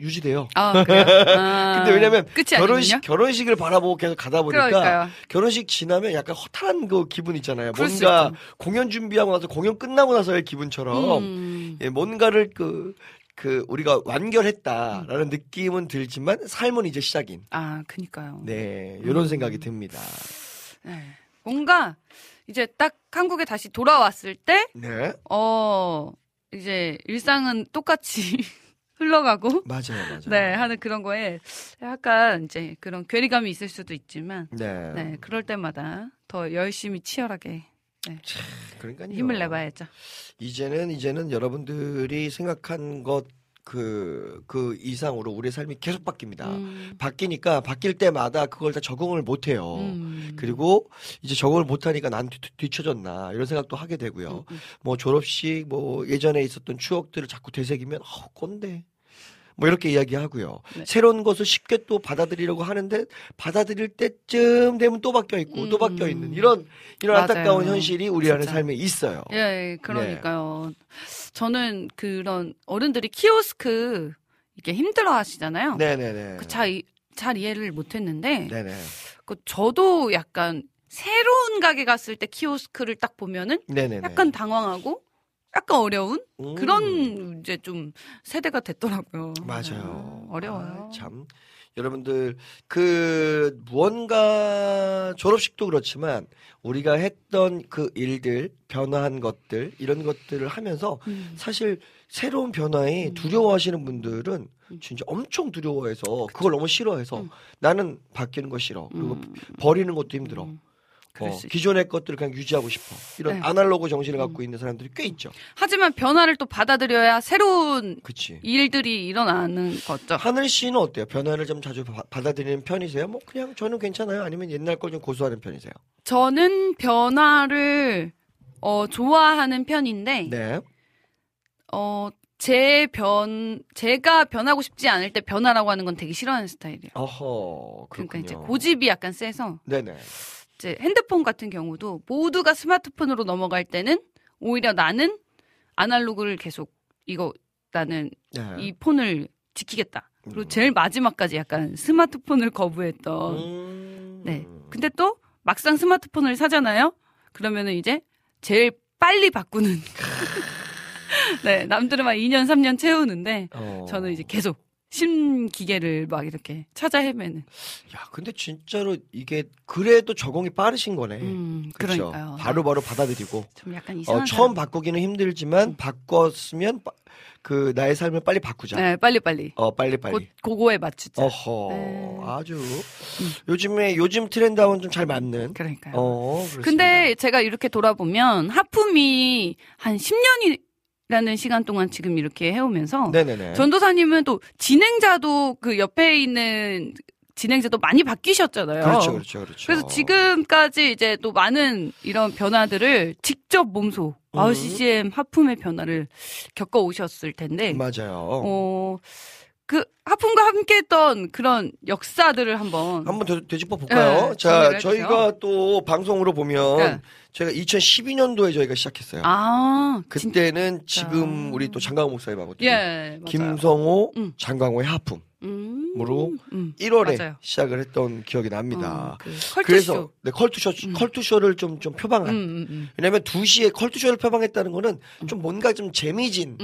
유지돼요. 아, 그래요? 근데 왜냐면 결혼식을 바라보고 계속 가다 보니까 그러니까요. 결혼식 지나면 약간 허탈한 그 기분 있잖아요. 뭔가 공연 준비하고 나서 공연 끝나고 나서의 기분처럼 예, 뭔가를 우리가 완결했다라는 느낌은 들지만 삶은 이제 시작인. 아, 그니까요. 네, 이런 생각이 듭니다. 네, 뭔가 이제 딱 한국에 다시 돌아왔을 때, 네, 이제 일상은 똑같이. 흘러가고. 맞아요, 맞아요. 네, 하는 그런 거에 약간 이제 그런 괴리감이 있을 수도 있지만. 네. 네, 그럴 때마다 더 열심히 치열하게. 네. 참, 그러니까요. 힘을 내봐야죠. 이제는 여러분들이 생각한 것 이상으로 우리의 삶이 계속 바뀝니다. 바뀌니까 바뀔 때마다 그걸 다 적응을 못해요. 그리고 이제 적응을 못하니까 난 뒤쳐졌나 이런 생각도 하게 되고요. 뭐 졸업식 뭐 예전에 있었던 추억들을 자꾸 되새기면 꼰대 뭐 이렇게 이야기하고요. 네. 새로운 것을 쉽게 또 받아들이려고 하는데 받아들일 때쯤 되면 또 바뀌어 있고 또 바뀌어 있는 이런 맞아요. 안타까운 현실이 우리 안에 삶에 있어요. 예, 그러니까요. 네. 저는 그런 어른들이 키오스크 이게 힘들어 하시잖아요. 네네네. 잘 이해를 못했는데. 네네. 저도 약간 새로운 가게 갔을 때 키오스크를 딱 보면은 네네네. 약간 당황하고. 약간 어려운 그런 이제 좀 세대가 됐더라고요. 맞아요. 어려워요. 참 여러분들 무언가 졸업식도 그렇지만 우리가 했던 그 일들 변화한 것들 이런 것들을 하면서 사실 새로운 변화에 두려워하시는 분들은 진짜 엄청 두려워해서 그걸 너무 싫어해서 나는 바뀌는 거 싫어. 그리고 버리는 것도 힘들어. 기존의 것들을 그냥 유지하고 싶어. 이런 네. 아날로그 정신을 갖고 있는 사람들이 꽤 있죠. 하지만 변화를 또 받아들여야 새로운 그치. 일들이 일어나는 거죠. 하늘 씨는 어때요? 변화를 좀 자주 받아들이는 편이세요? 뭐 그냥 저는 괜찮아요. 아니면 옛날 걸 좀 고수하는 편이세요? 저는 변화를 좋아하는 편인데 네. 제가 변하고 싶지 않을 때 변화라고 하는 건 되게 싫어하는 스타일이에요. 어허, 그러니까 이제 고집이 약간 세서. 네네. 이제 핸드폰 같은 경우도 모두가 스마트폰으로 넘어갈 때는 오히려 나는 아날로그를 계속 나는 네. 이 폰을 지키겠다. 그리고 제일 마지막까지 약간 스마트폰을 거부했던. 네. 근데 또 막상 스마트폰을 사잖아요. 그러면은 이제 제일 빨리 바꾸는. 네, 남들은 막 2년, 3년 채우는데, 저는 이제 계속 신기계를 막 이렇게 찾아 헤매는. 야, 근데 진짜로 이게 그래도 적응이 빠르신 거네. 그렇죠. 그러니까요. 바로바로 받아들이고. 좀 약간 이상한. 처음 바꾸기는 힘들지만, 바꿨으면, 나의 삶을 빨리 바꾸자. 네, 빨리빨리. 빨리빨리. 그거에 맞추자. 어허. 네. 아주. 요즘 트렌드하고는 좀 잘 맞는. 그러니까요. 근데 제가 이렇게 돌아보면, 하품이 한 10년이, 라는 시간 동안 지금 이렇게 해오면서 네네네. 전도사님은 또 진행자도 그 옆에 있는 진행자도 많이 바뀌셨잖아요. 그렇죠, 그렇죠, 그렇죠. 그래서 지금까지 이제 또 많은 이런 변화들을 직접 몸소 와우CCM 하품의 변화를 겪어 오셨을 텐데 맞아요. 그 하품과 함께했던 그런 역사들을 한번 되짚어 볼까요? 네, 자, 저희가 또 방송으로 보면 네. 저희가 2012년도에 저희가 시작했어요. 아, 그때는 진짜. 지금 우리 또 장강호 목사님하고 예, 김성호, 장강호의 하품. 으로 1월에 맞아요. 시작을 했던 기억이 납니다. 그래서 네, 컬투쇼를 좀 표방한. 왜냐하면 2시에 컬투쇼를 표방했다는 거는 좀 뭔가 좀 재미진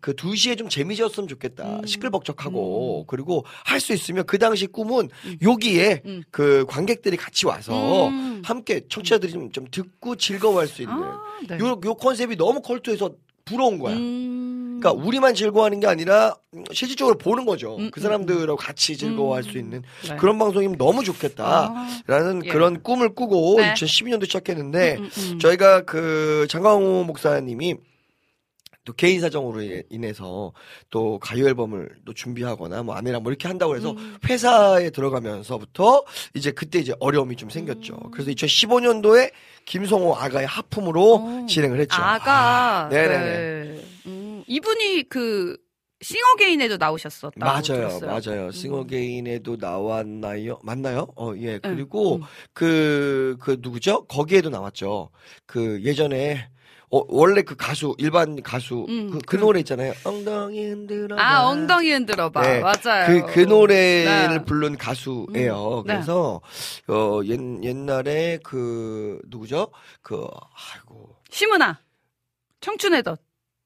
그 2시에 좀 재미졌으면 좋겠다. 시끌벅적하고 그리고 할 수 있으면 그 당시 꿈은 여기에 그 관객들이 같이 와서 함께 청취자들이 좀 듣고 즐거워할 수 있는 네. 요 컨셉이 너무 컬투에서 부러운 거야. 그러니까 우리만 즐거워하는 게 아니라 실질적으로 보는 거죠. 그 사람들하고 같이 즐거워할 수 있는 네. 그런 방송이면 너무 좋겠다라는 예. 그런 꿈을 꾸고 네. 2012년도 시작했는데 저희가 그 장강호 목사님이 또 개인 사정으로 인해서 또 가요 앨범을 또 준비하거나 뭐 아내랑 뭐 이렇게 한다고 해서 회사에 들어가면서부터 이제 그때 이제 어려움이 좀 생겼죠. 그래서 2015년도에 김성호 아가의 하품으로 진행을 했죠. 아가. 아, 네네네. 네. 이분이 그 싱어게인에도 나오셨었다고 맞아요, 들었어요. 맞아요. 싱어게인에도 나왔나요? 맞나요? 예. 그리고 그 누구죠? 거기에도 나왔죠. 그 예전에 원래 그 가수 일반 가수 그 노래 있잖아요. 엉덩이 흔들어봐. 아 엉덩이 흔들어봐. 네. 맞아요. 그 노래를 네. 부른 가수예요. 그래서 네. 옛날에 그 누구죠? 그 아이고 심은아 청춘의 덫.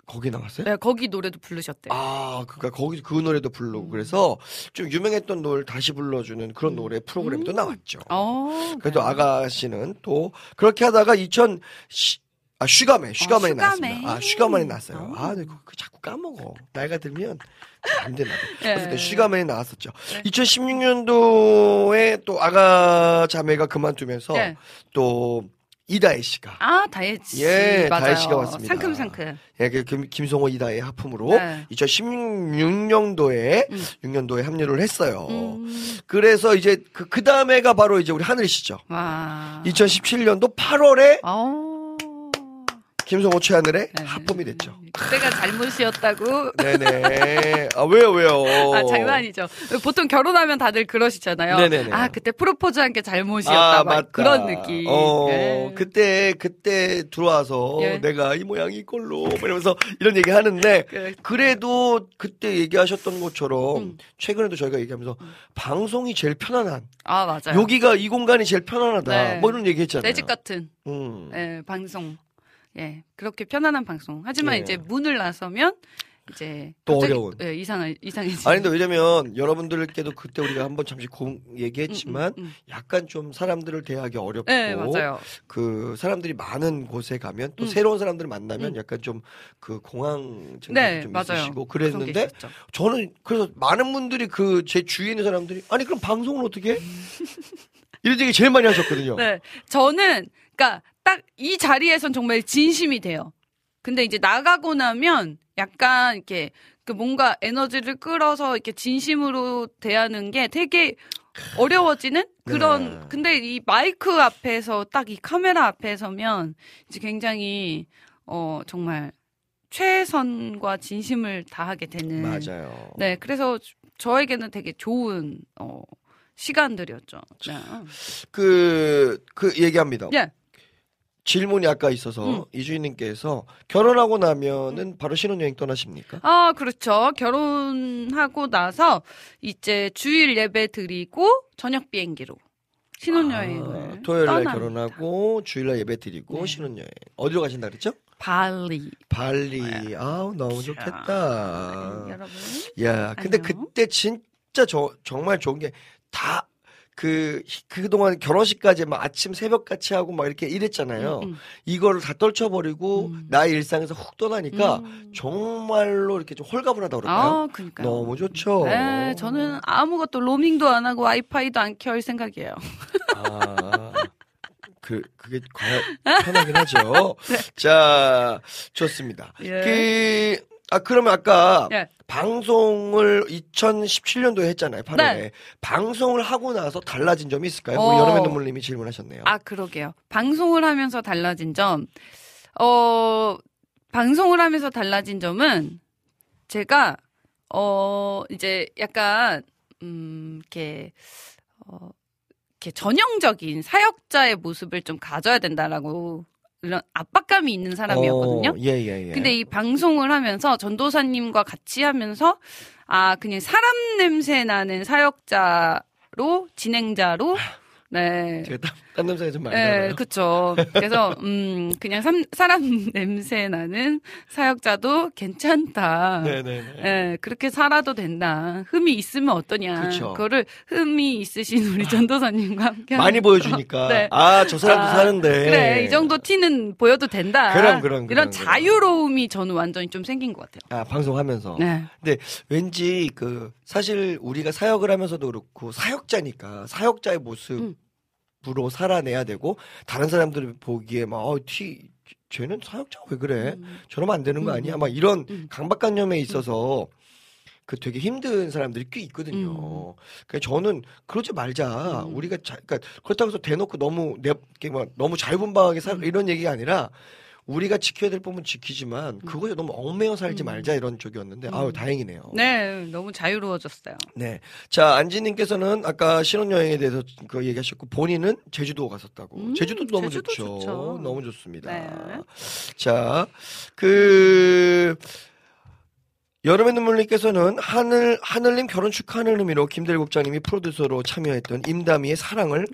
거기 나왔어요? 네, 거기 노래도 부르셨대요. 아, 그러니까 거기 그 노래도 부르고 그래서 좀 유명했던 노래를 다시 불러주는 그런 노래 프로그램도 나왔죠. 그래도 네. 아가 씨는 또 그렇게 하다가 슈가맨이 나왔습니다. 아, 슈가맨이 나왔어요. 아, 그 자꾸 까먹어. 나이가 들면 안 되나. 네. 그래서 슈가맨이 나왔었죠. 네. 2016년도에 또 아가 자매가 그만두면서 네. 또 이다혜 씨가. 아, 다혜 씨. 예, 맞아요. 다혜 씨가 왔습니다. 상큼상큼. 예, 김성호 이다혜 하품으로 네. 2016년도에 6년도에 합류를 했어요. 그래서 이제 그 다음에가 바로 이제 우리 하늘 씨죠. 와. 2017년도 8월에 김성호 최하늘의 네. 하품이 됐죠. 그때가 잘못이었다고. 네네. 아, 왜요? 아, 장난이죠. 보통 결혼하면 다들 그러시잖아요. 네네네. 아, 그때 프로포즈한 게 잘못이었다. 아, 맞다. 그런 느낌. 네. 그때 들어와서 예. 내가 이 모양이 이걸로 이러면서 이런 얘기 하는데 그래도 그때 얘기하셨던 것처럼 최근에도 저희가 얘기하면서 방송이 제일 편안한. 아, 맞아요. 여기가 이 공간이 제일 편안하다. 네. 뭐 이런 얘기 했잖아요. 내 집 같은. 네, 방송. 예, 그렇게 편안한 방송. 하지만 예. 이제 문을 나서면 이제 또 어려운. 예, 이상해지. 아니 근데 왜냐면 여러분들께도 그때 우리가 한번 잠시 얘기했지만 약간 좀 사람들을 대하기 어렵고 예, 맞아요. 그 사람들이 많은 곳에 가면 또 새로운 사람들을 만나면 약간 좀 그 공황 증상이 네, 좀 맞아요. 있으시고 그랬는데 저는 그래서 많은 분들이 제 주위에 있는 사람들이 아니 그럼 방송을 어떻게 해? 이런 얘기 제일 많이 하셨거든요. 네, 저는 그러니까 딱 이 자리에선 정말 진심이 돼요. 근데 이제 나가고 나면 약간 이렇게 그 뭔가 에너지를 끌어서 이렇게 진심으로 대하는 게 되게 어려워지는 그런. 네. 근데 이 마이크 앞에서 딱 이 카메라 앞에 서면 이제 굉장히 정말 최선과 진심을 다하게 되는. 맞아요. 네, 그래서 저에게는 되게 좋은 시간들이었죠. 네. 그 얘기합니다. 예. 질문이 아까 있어서 이주희님께서 결혼하고 나면은 바로 신혼여행 떠나십니까? 아, 그렇죠. 결혼하고 나서 이제 주일 예배 드리고 저녁 비행기로 신혼여행을 토요일에 떠납니다. 결혼하고 주일날 예배 드리고. 네. 신혼여행 어디로 가신다 그랬죠? 발리. 아우 너무 좋겠다. 여러분. 야, 근데 안녕. 그때 진짜 정말 좋은 게 다. 그동안 결혼식까지 막 아침 새벽 같이 하고 막 이렇게 일했잖아요. 이거를 다 떨쳐버리고 나의 일상에서 훅 떠나니까 정말로 이렇게 좀 홀가분하다고 그럴까요? 아, 그러니까요. 너무 좋죠. 네, 저는 아무것도 로밍도 안 하고 와이파이도 안 켤 생각이에요. 아, 그게 편하긴 하죠. 네. 자, 좋습니다. 예. 그러면 아까 예. 방송을 2017년도에 했잖아요. 8월에. 네. 방송을 하고 나서 달라진 점이 있을까요? 우리 여름의 눈물님이 질문하셨네요. 아, 그러게요. 방송을 하면서 달라진 점. 방송을 하면서 달라진 점은 제가 이제 약간 이렇게 전형적인 사역자의 모습을 좀 가져야 된다라고 이런 압박감이 있는 사람이었거든요. 예. 근데 이 방송을 하면서 전도사님과 같이 하면서 그냥 사람 냄새 나는 사역자로 진행자로 네. 제가 땀 냄새가 좀 많이 나요. 네, 그렇죠. 그래서 그냥 사람 냄새 나는 사역자도 괜찮다. 네네. 네, 그렇게 살아도 된다. 흠이 있으면 어떠냐. 그쵸. 그거를 흠이 있으신 우리 전도사님과 함께 많이 보여주니까. 네. 저 사람도 사는데. 그래, 이 정도 티는 보여도 된다. 그럼. 이런 자유로움이 저는 완전히 좀 생긴 것 같아요. 방송하면서. 네. 근데 왠지 사실 우리가 사역을 하면서도 그렇고 사역자니까 사역자의 모습. 부로 살아내야 되고 다른 사람들이 보기에 막 쟤는 사역자가 왜 그래? 저러면 안 되는 거 아니야? 막 이런 강박관념에 있어서 그 되게 힘든 사람들이 꽤 있거든요. 그러니까 저는 그러지 말자. 우리가 그러니까 그렇다고 해서 대놓고 너무 너무 자유분방하게 이런 얘기가 아니라 우리가 지켜야 될 부분 지키지만 그거에 너무 얽매여 살지 말자 이런 쪽이었는데 아유 다행이네요. 네, 너무 자유로워졌어요. 네, 자 안지님께서는 아까 신혼여행에 대해서 그 얘기하셨고 본인은 제주도 갔었다고. 제주도 너무 좋죠. 너무 좋습니다. 네. 자, 여름의 눈물님께서는 하늘님 결혼 축하하는 의미로 김대국장님이 프로듀서로 참여했던 임다미의 사랑을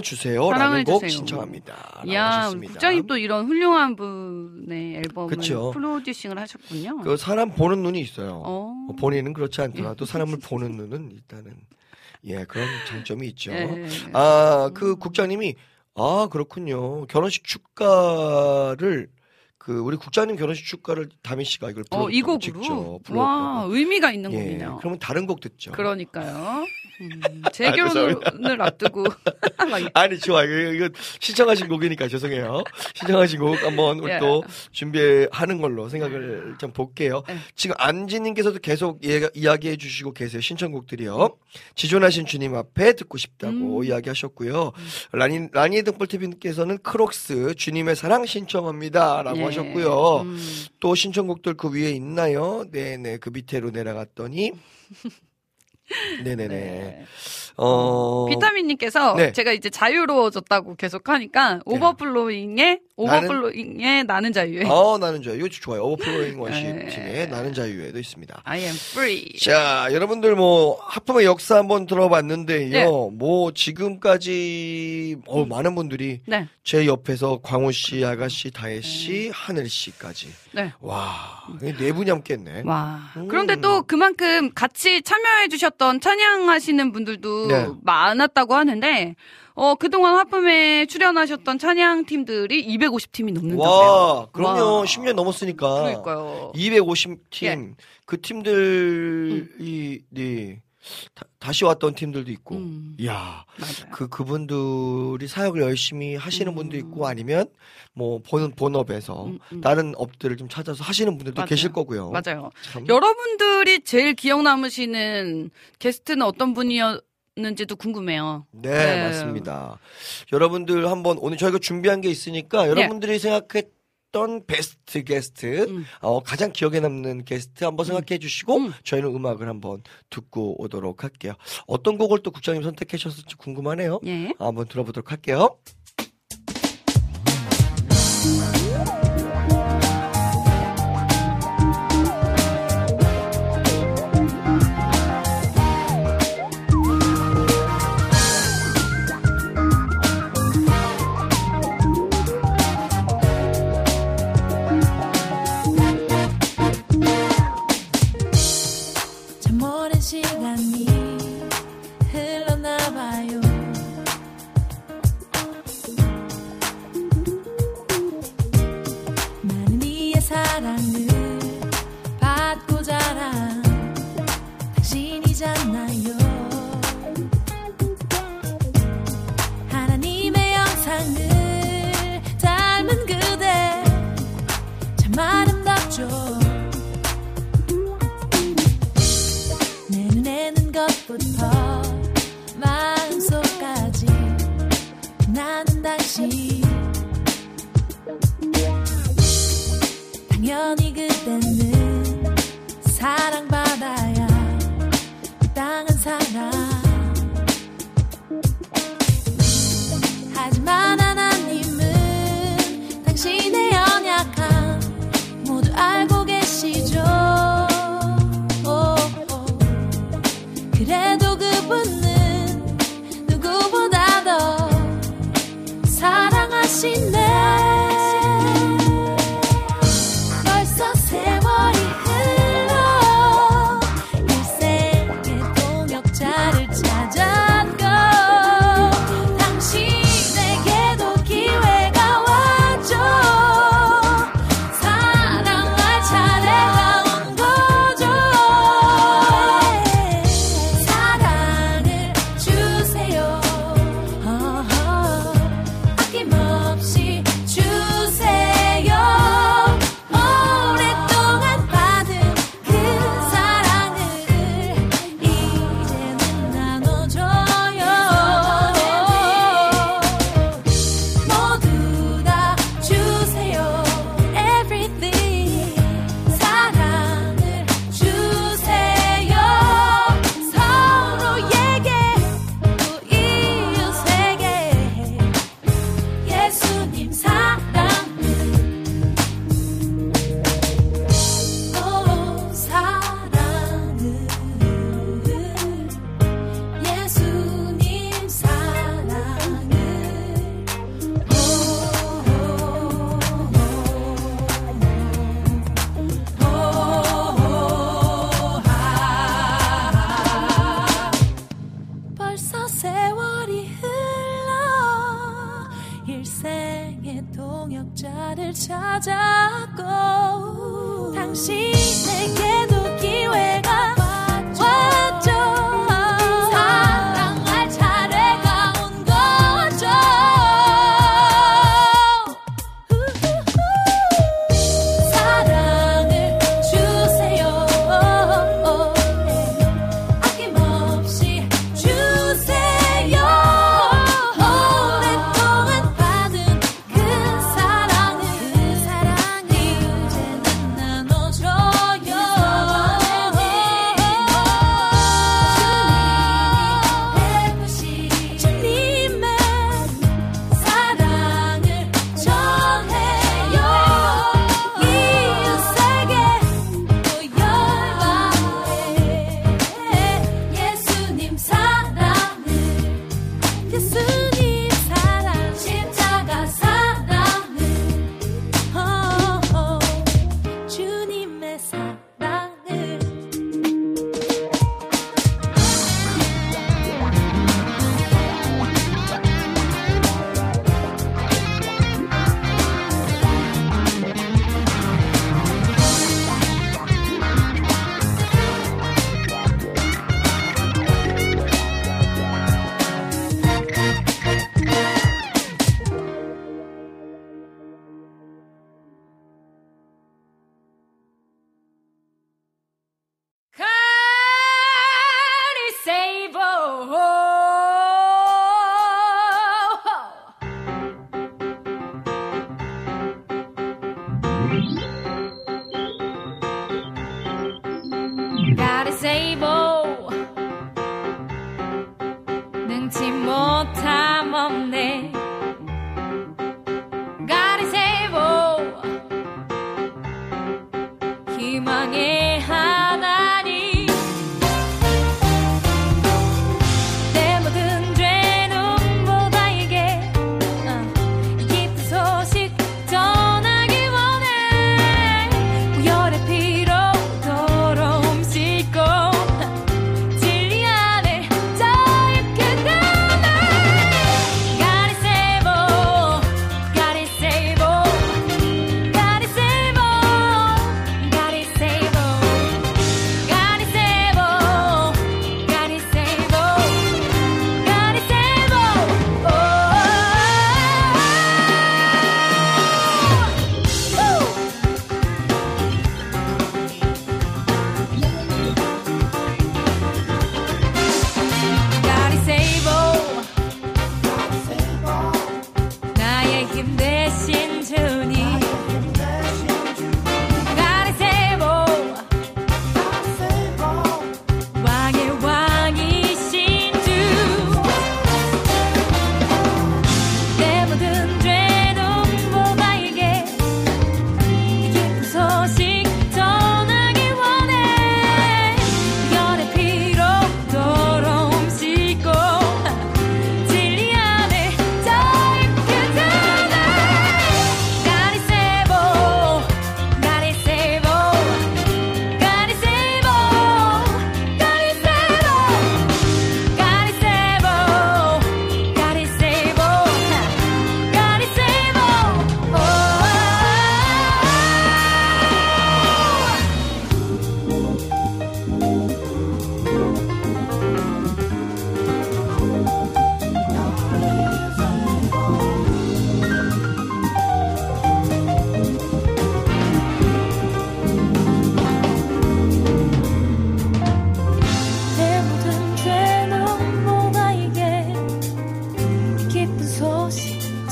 주세요라는 곡 신청합니다. 이야, 국장님 또 이런 훌륭한 분의 앨범을 그쵸? 프로듀싱을 하셨군요. 그 사람 보는 눈이 있어요. 본인은 그렇지 않더라도 사람을 보는 눈은 일단은 그런 장점이 있죠. 그 국장님이 그렇군요. 결혼식 축가를 우리 국장님 결혼식 축가를 다미 씨가 이걸 이 곡으로? 직접 불렀고. 와, 의미가 있는 곡이네요. 예, 그러면 다른 곡 듣죠. 그러니까요. 제 결혼을 앞두고. 아니, 좋아. 이거 신청하신 곡이니까 죄송해요. 신청하신 곡 한번 우리 또 준비하는 걸로 생각을 좀 볼게요. 지금 안지님께서도 계속 이야기해 주시고 계세요. 신청곡들이요. 지존하신 주님 앞에 듣고 싶다고 이야기하셨고요. 라니 등불TV님께서는 크록스 주님의 사랑 신청합니다. 라고 하셨고요. 또 신청곡들 그 위에 있나요? 네네. 그 밑으로 내려갔더니. 네네네. 네. 비타민님께서 제가 이제 자유로워졌다고 계속 하니까 오버플로잉의 나는 자유에. 나는 자유. 이거 좋아요. 오버플로잉 원시팀의 나는 자유에도 있습니다. I am free. 자, 여러분들 하품의 역사 한번 들어봤는데요. 네. 지금까지 많은 분들이 제 옆에서 광호 씨, 아가 씨, 다혜 씨, 하늘 씨까지. 네. 와, 네 분이 함께 했네. 와. 그런데 또 그만큼 같이 참여해주셨던 찬양하시는 분들도 많았다고 하는데 그동안 하품에 출연하셨던 찬양팀들이 250팀이 넘는다고요. 와, 그럼요. 10년 넘었으니까. 그러니까요. 250팀. 그 팀들이 다시 왔던 팀들도 있고, 이야, 그분들이 사역을 열심히 하시는 분도 있고, 아니면 뭐 본업에서 다른 업들을 좀 찾아서 하시는 분들도 맞아요. 계실 거고요. 맞아요. 참. 여러분들이 제일 기억 남으시는 게스트는 어떤 분이었는지도 궁금해요. 네, 네. 맞습니다. 여러분들 한번 오늘 저희가 준비한 게 있으니까 여러분들이 네. 생각했 어떤 베스트 게스트, 가장 기억에 남는 게스트 한번 생각해 주시고 저희는 음악을 한번 듣고 오도록 할게요. 어떤 곡을 또 국장님 선택하셨을지 궁금하네요. 예. 한번 들어보도록 할게요. 나를 세이브 능치 못함 없네. God is able 희망의 하나님 내 모든 죄 눈보다 이게 이 깊은 소식 전하기 원해. 우열의 피로 더러움 씻고 진리 안에 자유케 되네. God is able God is able God is able God is able God is able God is able God is able oh. Woo. God is able 나의 힘 대신 주니 God is able 왕의 왕이신 주 내 모든 죄 눈보다 이게 이 깊은 소식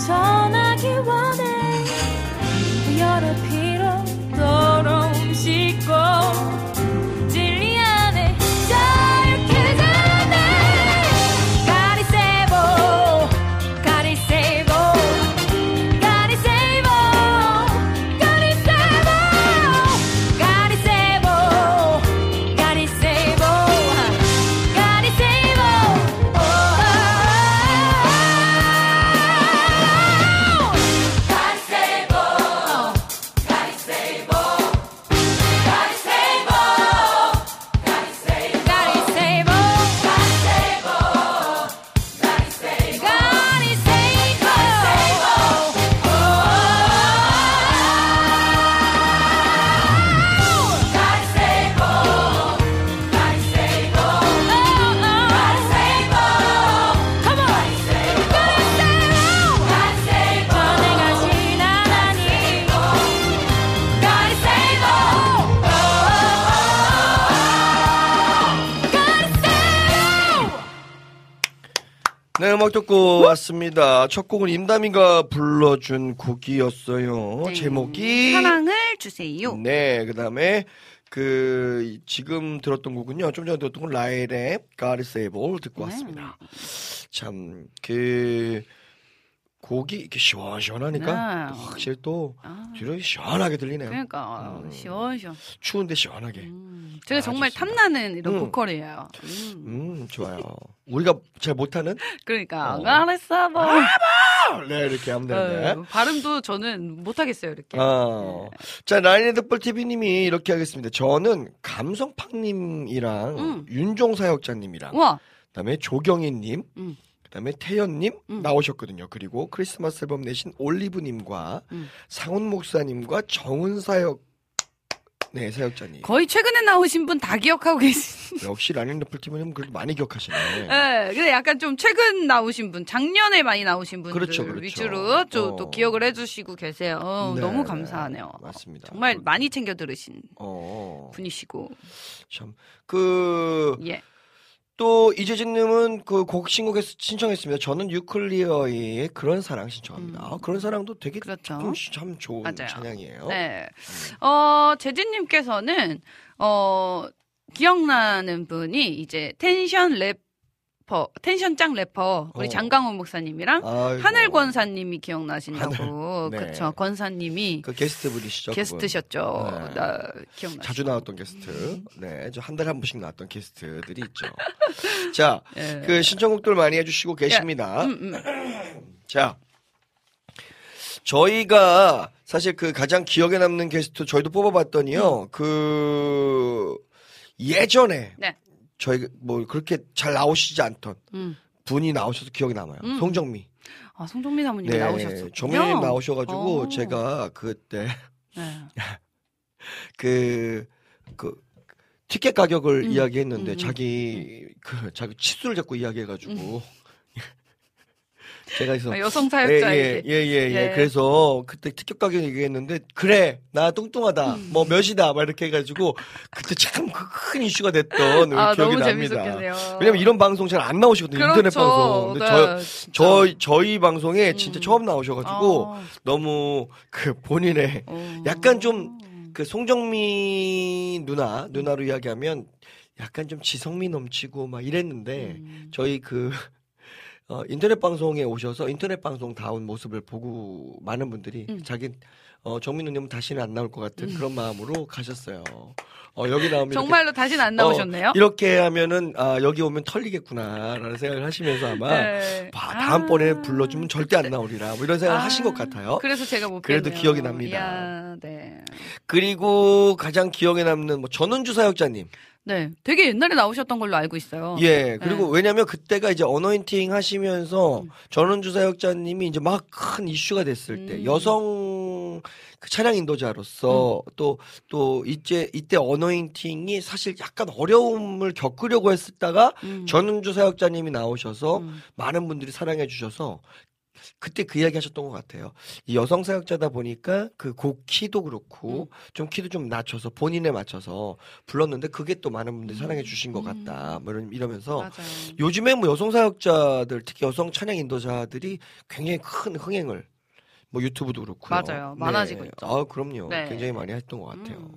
전하기 원해. 열의 피로 더러움 씻고 진리 안에 자유케 되네. God is able God is able God is able God is able God is able God is able God is able oh. 내 모든 죄는 뭐가 이게 이 깊은 소식 전하기 원해. 열의 피로 더러움 씻고 진리 안에 자유케 되네. God is able God is able God is able God is able God is able God is able God is able oh. God is able God is able God is able God is able God is able 네, 음악 듣고 왔습니다. 첫 곡은 임다미가 불러준 곡이었어요. 네. 제목이 사랑을 주세요. 네, 그 다음에 지금 들었던 곡은요. 좀 전에 들었던 건 라엘의 God is able 듣고 왔습니다. 참, 곡이 이렇게 시원시원하니까 네. 또 확실히 또 뒤로 시원하게 들리네요. 그러니까 시원시원. 추운데 시원하게. 제가 정말 좋습니다. 탐나는 이런 보컬이에요. 좋아요. 우리가 잘 못하는? 그러니까 God is able. 네, 이렇게 하면 되는데. 발음도 저는 못하겠어요, 이렇게. 자, 라인헤드볼TV님이 이렇게 하겠습니다. 저는 감성팡님이랑 윤종사역자님이랑 그 다음에 조경희님 그 다음에 태연님 나오셨거든요. 그리고 크리스마스 앨범 내신 올리브님과 상훈 목사님과 정은사역 네, 사역자님. 거의 최근에 나오신 분 다 기억하고 계신. 역시 라인헤드볼TV님은 그래도 많이 기억하시네. 네, 근데 약간 좀 최근 나오신 분, 작년에 많이 나오신 분들 그렇죠, 그렇죠. 위주로 또 기억을 해주시고 계세요. 네, 너무 감사하네요. 맞습니다. 정말 많이 챙겨 들으신 분이시고. 참, 예. 또 이재진님은 그 곡 신곡에서 신청했습니다. 저는 뉴클리어의 그런 사랑 신청합니다. 아, 그런 사랑도 되게 그렇죠. 참 좋은 맞아요. 찬양이에요. 네. 재진님께서는 기억나는 분이 이제 텐션짱 래퍼 우리 장강호 목사님이랑 아이고. 하늘 권사님이 기억나신다고. 네. 그렇죠. 권사님이 그 게스트 분이시죠. 게스트셨죠. 네. 나 기억나. 자주 나왔던 게스트. 네, 저 한 달에 한 번씩 나왔던 게스트들이 있죠. 자, 네. 그 신청곡들 많이 해주시고 계십니다. 자, 저희가 사실 그 가장 기억에 남는 게스트 저희도 뽑아봤더니요. 그 예전에. 네. 저희 뭐 그렇게 잘 나오시지 않던 분이 나오셔서 기억이 남아요. 송정미. 아 송정미 사모님 네, 나오셨어요. 정미님 나오셔가지고 오. 제가 그때 네. 그 티켓 가격을 이야기했는데 자기 치수를 자꾸 이야기해가지고 제가 그래서 여성 사역자 예예예 그래서 그때 티켓 가격 얘기했는데 그래 나 뚱뚱하다 뭐 몇이다 막 이렇게 해가지고 그때 참 큰 이슈가 됐던 아, 기억이 납니다. 왜냐면 이런 방송 잘 안 나오시거든요. 그렇죠. 인터넷 방송. 근데 네, 저희 방송에 진짜 처음 나오셔가지고 너무 그 본인의 약간 좀 그 송정미 누나로 이야기하면 약간 좀 지성미 넘치고 막 이랬는데 저희 그 인터넷 방송에 오셔서 인터넷 방송 다운 모습을 보고 많은 분들이 자기 정민 누님은 다시는 안 나올 것 같은 그런 마음으로 가셨어요. 여기 나오면 정말로 이렇게, 다시는 안 나오셨네요. 이렇게 하면은 아 여기 오면 털리겠구나라는 생각을 하시면서 아마 네. 다음번에 불러주면 절대 안 나오리라 뭐 이런 생각을 하신 것 같아요. 그래서 제가 못 그래도 뵀네요. 기억이 납니다. 이야, 네. 그리고 가장 기억에 남는 뭐 전은주 사역자님. 네, 되게 옛날에 나오셨던 걸로 알고 있어요. 예, 그리고 네. 왜냐면 그때가 이제 언어인팅 하시면서 전은주 사역자님이 이제 막 큰 이슈가 됐을 때 여성 그 차량 인도자로서 또 이때 언어인팅이 사실 약간 어려움을 겪으려고 했었다가 전은주 사역자님이 나오셔서 많은 분들이 사랑해 주셔서 그때 그 이야기 하셨던 것 같아요. 이 여성 사역자다 보니까 그 곡 키도 그렇고 좀 키도 좀 낮춰서 본인에 맞춰서 불렀는데 그게 또 많은 분들이 사랑해 주신 것 같다. 뭐 이러면서 맞아요. 요즘에 뭐 여성 사역자들 특히 여성 찬양 인도자들이 굉장히 큰 흥행을 뭐 유튜브도 그렇고요. 맞아요. 많아지고 네. 있죠. 아, 그럼요. 네. 굉장히 많이 했던 것 같아요.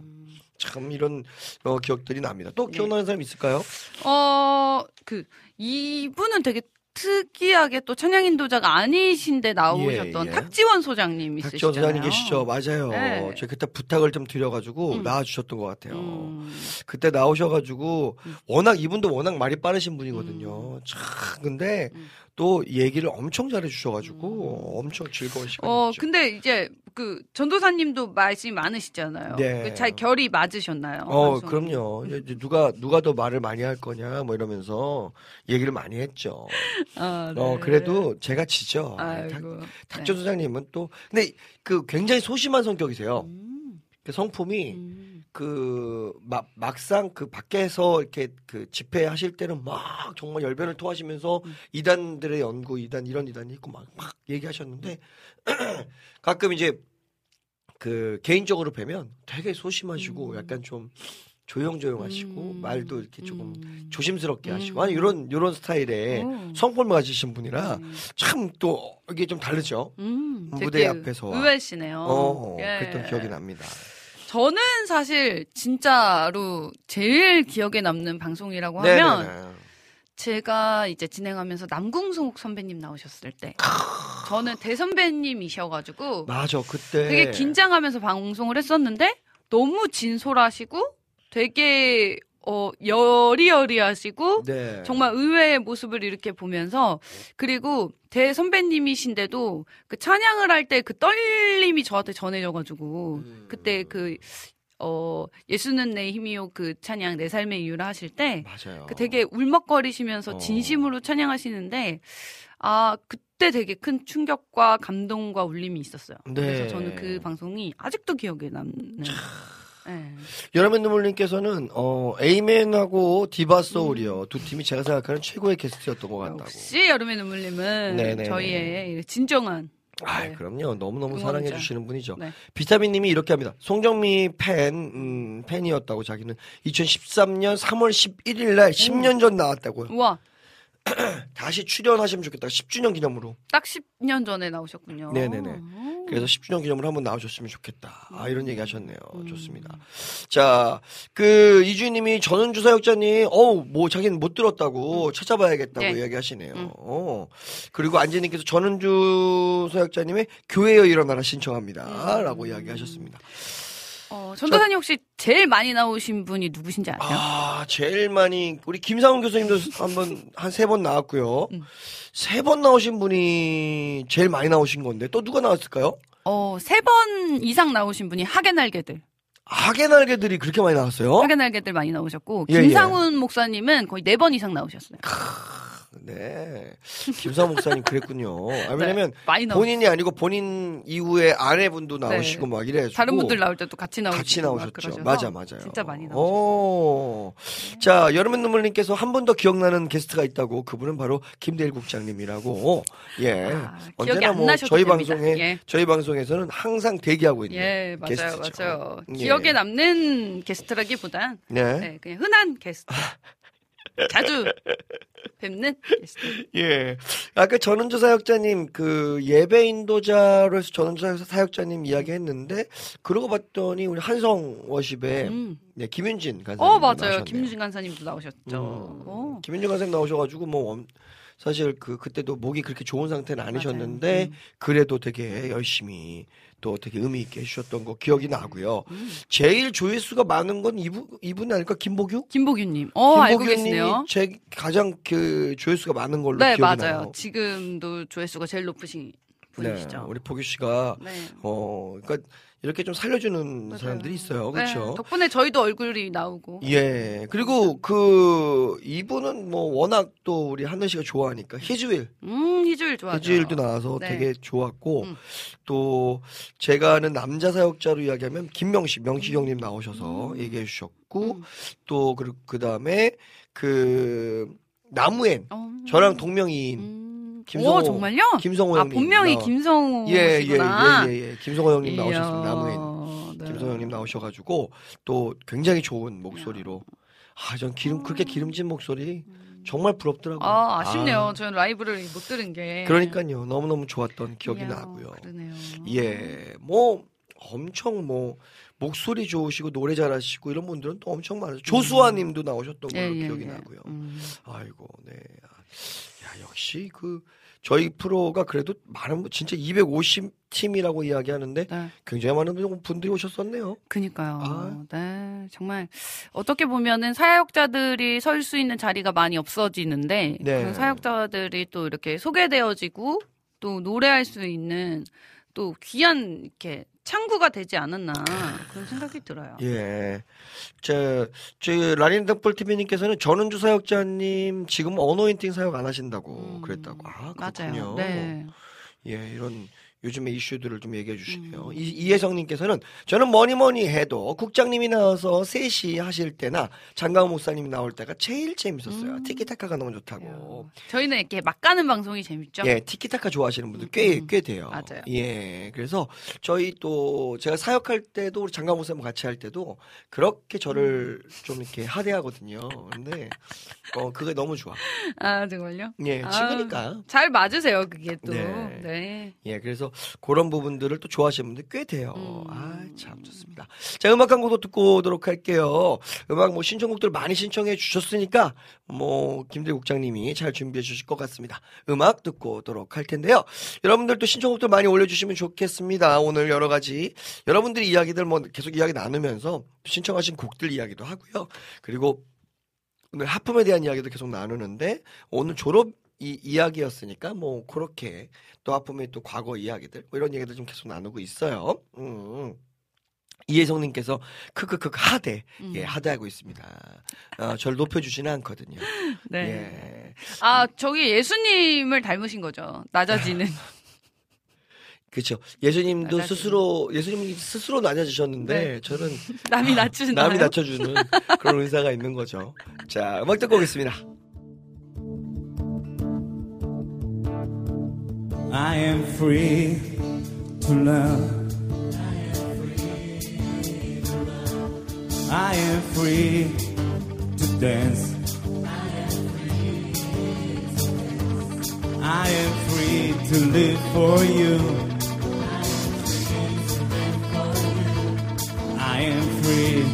참 이런 기억들이 납니다. 또 기억나는 네. 사람 있을까요? 그 이분은 되게 특이하게 또 찬양 인도자가 아니신데 나오셨던 예, 예. 탁지원 소장님 있으시잖아요. 탁지원 소장님 계시죠. 맞아요. 네. 제가 그때 부탁을 좀 드려가지고 나와주셨던 것 같아요. 그때 나오셔가지고 워낙 이분도 워낙 말이 빠르신 분이거든요. 참 근데 또 얘기를 엄청 잘해주셔가지고 엄청 즐거운 시간이었죠. 근데 이제 그 전도사님도 말씀이 많으시잖아요. 네. 그 잘 결이 맞으셨나요? 그럼요. 누가 더 말을 많이 할 거냐 뭐 이러면서 얘기를 많이 했죠. 네. 그래도 제가 지죠. 탁조 소장님은 또 근데 그 굉장히 소심한 성격이세요. 그 성품이 그 막상 그 밖에서 이렇게 그 집회하실 때는 막 정말 열변을 토하시면서 이단들의 연구 이런 이단이 있고 막 얘기하셨는데 가끔 이제 그 개인적으로 뵈면 되게 소심하시고 약간 좀 조용하시고 말도 이렇게 조금 조심스럽게 하시고 아니 이런 스타일의 성품을 가지신 분이라 참 또 이게 좀 다르죠. 무대 앞에서 의외시네요. 예. 그랬던 기억이 납니다. 저는 사실 진짜로 제일 기억에 남는 방송이라고 하면 네네네. 제가 이제 진행하면서 남궁성욱 선배님 나오셨을 때 저는 대선배님이셔가지고 맞아 그때 되게 긴장하면서 방송을 했었는데 너무 진솔하시고 되게 여리여리하시고 네. 정말 의외의 모습을 이렇게 보면서 그리고 대선배님이신데도 그 찬양을 할 때 그 떨림이 저한테 전해져가지고 그때 그 예수는 내 힘이요 그 찬양 내 삶의 이유라 하실 때 그 되게 울먹거리시면서 진심으로 찬양하시는데 아 그때 되게 큰 충격과 감동과 울림이 있었어요. 네. 그래서 저는 그 방송이 아직도 기억에 남는. 네. 여러분 님께서는 에이맨하고 디바소울이요 두 팀이 제가 생각하는 최고의 게스트였던 것 같다고. 역시 여름의 눈물님은 저희의 진정한 아, 네. 그럼요. 너무너무 응원자. 사랑해주시는 분이죠. 네. 비타민님이 이렇게 합니다. 송정미 팬이었다고 자기는 2013년 3월 11일날 10년 전 나왔다고요. 우와. 다시 출연하시면 좋겠다. 10주년 기념으로. 딱 10년 전에 나오셨군요. 네네네. 그래서 10주년 기념으로 한번 나오셨으면 좋겠다. 아, 이런 얘기 하셨네요. 좋습니다. 자, 그, 이주희님이 전은주 사역자님, 어우, 뭐, 자기는 못 들었다고 찾아봐야겠다고 네. 이야기하시네요. 그리고 안재님께서 전은주 사역자님의 교회여 일어나라 신청합니다. 라고 이야기하셨습니다. 전도사님 혹시 제일 많이 나오신 분이 누구신지 아세요? 아, 제일 많이 우리 김상훈 교수님도 한 세 번 나왔고요. 세 번 나오신 분이 제일 많이 나오신 건데 또 누가 나왔을까요? 세 번 이상 나오신 분이 하계날개들. 하계날개들이 그렇게 많이 나왔어요? 하계날개들 많이 나오셨고 김상훈 목사님은 거의 네 번 이상 나오셨어요. 네. 김상호 목사님 그랬군요. 아, 왜냐면 네, 본인이 아니고 본인 이후에 아내분도 나오시고 네. 막 이래서 다른 분들 나올 때도 같이 나오셨죠. 맞아요. 진짜 많이 나오셨어요. 네. 자, 여름의 눈물님께서 한 분 더 기억나는 게스트가 있다고 그분은 바로 김대일 국장님이라고. 예. 아, 언제나 뭐 저희 됩니다. 방송에 예. 저희 방송에서는 항상 대기하고 있는 예, 맞아요, 게스트죠. 맞아요. 예. 기억에 남는 게스트라기보단 네. 네, 그냥 흔한 게스트. 자주 뵙는 예. 아까 전은주 사역자님 그 예배 인도자로 해서 전은주 사역자님 이야기했는데 그러고 봤더니 우리 한성 워십에 네, 김윤진 간사님 맞아요. 나오셨네요. 김윤진 간사님도 나오셨죠. 김윤진 간사님 나오셔가지고 뭐 사실 그때도 목이 그렇게 좋은 상태는 아니셨는데 그래도 되게 열심히 또 되게 의미 있게 해주셨던 거 기억이 나고요. 제일 조회수가 많은 건 이분이 아닐까? 김보규? 김보규님. 알고 계시네요. 제 가장 그 조회수가 많은 걸로 네, 기억이 나요. 맞아요. 지금도 조회수가 제일 높으신 분이시죠. 네, 우리 보규 씨가 네. 그러니까 이렇게 좀 살려주는 맞아요. 사람들이 있어요. 그렇죠. 네, 덕분에 저희도 얼굴이 나오고. 예. 그리고 이분은 뭐 워낙 또 우리 하늘 씨가 좋아하니까 희주일. 희주일 좋아하죠. 희주일도 나와서 네. 되게 좋았고 또 제가 아는 남자 사역자로 이야기하면 김명시, 명시 형님 나오셔서 얘기해 주셨고 또 그리고 그다음에 나무엔 저랑 동명이인 김성호. 정말요? 김성호 형님. 본명이 김성호. 예. 김성호 형님 나오셨습니다. 남은 네. 김성호 형님 나오셔가지고 또 굉장히 좋은 목소리로. 아, 전 그렇게 기름진 목소리 정말 부럽더라고요. 아, 아쉽네요. 저는 라이브를 못 들은 게. 그러니까요. 너무너무 좋았던 기억이 나고요. 그러네요. 예, 뭐 엄청 목소리 좋으시고 노래 잘하시고 이런 분들은 또 엄청 많아요. 조수아님도 나오셨던 걸로 기억이 나고요. 아이고, 네. 야, 역시 저희 프로가 그래도 많은 진짜 250팀이라고 이야기하는데 네. 굉장히 많은 분들이 오셨었네요. 그니까요. 네, 정말 어떻게 보면은 사역자들이 설 수 있는 자리가 많이 없어지는데 네. 그 사역자들이 또 이렇게 소개되어지고 또 노래할 수 있는 또 귀한 이렇게 창구가 되지 않았나 그런 생각이 들어요. 예, 저 라린덕불TV님께서는 전은주 사역자님 지금 언어인팅 사역 안 하신다고 그랬다고. 아, 그렇군요. 맞아요. 네. 예, 이런 요즘의 이슈들을 좀 얘기해 주시네요. 이혜성님께서는 저는 뭐니뭐니 해도 국장님이 나와서 셋이 하실 때나 장강호 목사님이 나올 때가 제일 재밌었어요. 티키타카가 너무 좋다고. 저희는 이렇게 막 가는 방송이 재밌죠. 예, 티키타카 좋아하시는 분들 꽤 돼요. 맞아요. 예, 그래서 저희 또 제가 사역할 때도 우리 장강호 목사님 같이 할 때도 그렇게 저를 좀 이렇게 하대하거든요. 근데 그게 너무 좋아. 아, 정말요? 예, 친구니까. 잘 맞으세요, 그게 또. 네. 예, 그래서 그런 부분들을 또 좋아하시는 분들 꽤 돼요. 아, 참 좋습니다. 자, 음악 한 곡도 듣고 오도록 할게요. 음악 뭐 신청곡들 많이 신청해 주셨으니까 뭐 김대 국장님이 잘 준비해 주실 것 같습니다. 음악 듣고 오도록 할 텐데요. 여러분들도 신청곡들 많이 올려주시면 좋겠습니다. 오늘 여러 가지 여러분들이 이야기들 뭐 계속 이야기 나누면서 신청하신 곡들 이야기도 하고요. 그리고 오늘 하품에 대한 이야기도 계속 나누는데 오늘 졸업 이 이야기였으니까 뭐 그렇게 또 하품의 또 과거 이야기들 뭐 이런 얘기들 좀 계속 나누고 있어요. 이혜성님께서 크크크 하대 예 하대하고 있습니다. 저를 높여주지는 않거든요. 네. 예. 아 저기 예수님을 닮으신 거죠. 낮아지는. 그렇죠. 예수님도 예수님이 스스로 낮아지셨는데 네. 저는 남이 낮춰주는 그런 의사가 있는 거죠. 자, 음악 듣고 오겠습니다. I am free to love. I am free to dance. I am free to live for you. I am free.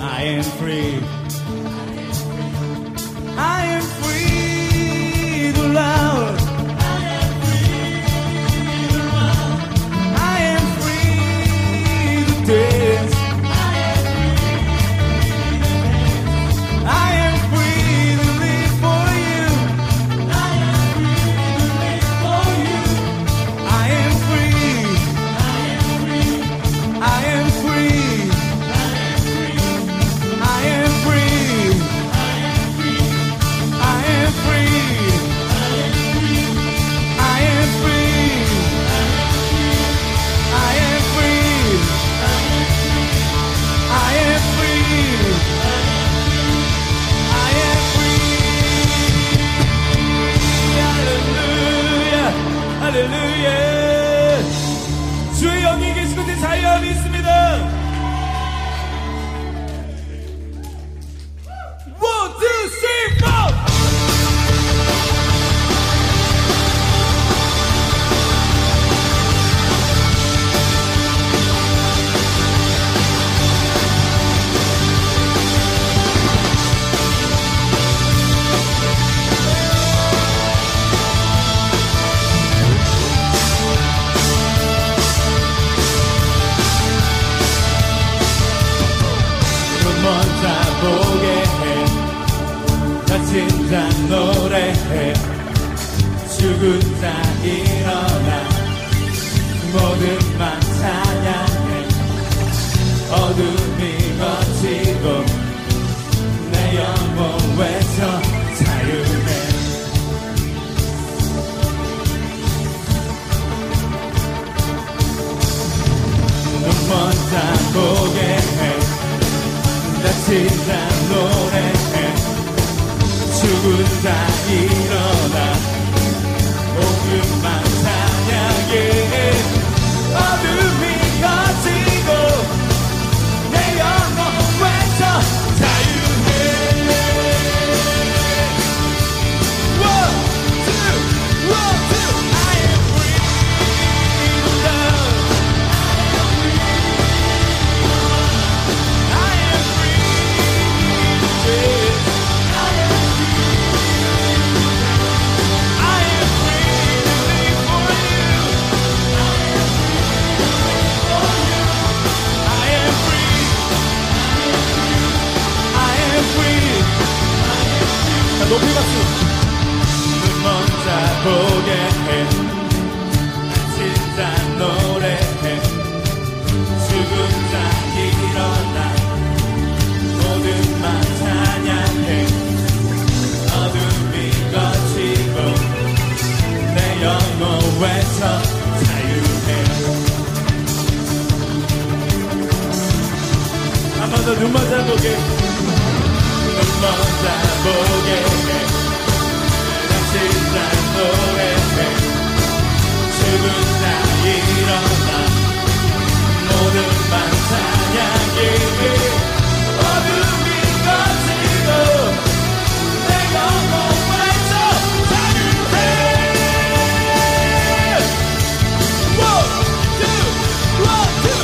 I am free. I am free to love. I am free to dance. I am. 할렐루야. 주의 영이 계시고 내 자유함이 있습니다. 다친 자 노래해, 죽은 자 일어나, 모든 맘 찬양해. 어둠이 걷히고 내 영혼 외쳐 자유해. 눈먼 자 보게 해, 다친 자 노래해, 죽은 자 일어나, 오늘 밤 찬양해. 어둠이 꺼지고 내 영혼 외쳐 자유해. One, two, one, two. 높이 박수. 눈먼 자 보게 해, 다친 자 노래해, 죽은 자 일어나, 모든 맘 찬양해. 어둠이 걷히고 내 영혼 외쳐 자유해. 한 번 더 눈먼 자 보게. 눈먼 자 보게 해, 다친 자 노래해, 죽은 자 일어나, 모든 밤 찬양해. 어둠이 꺼지고 내 영혼 외쳐 자유해. One, two, one, two.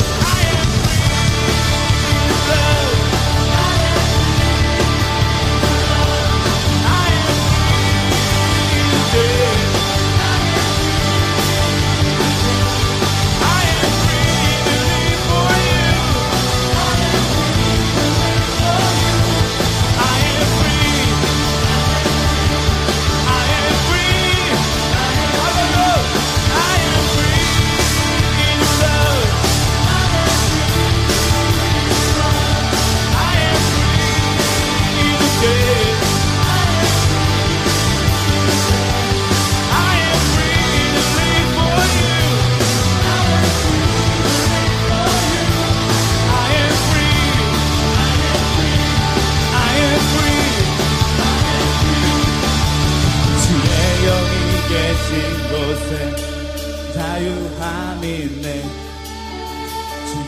하니네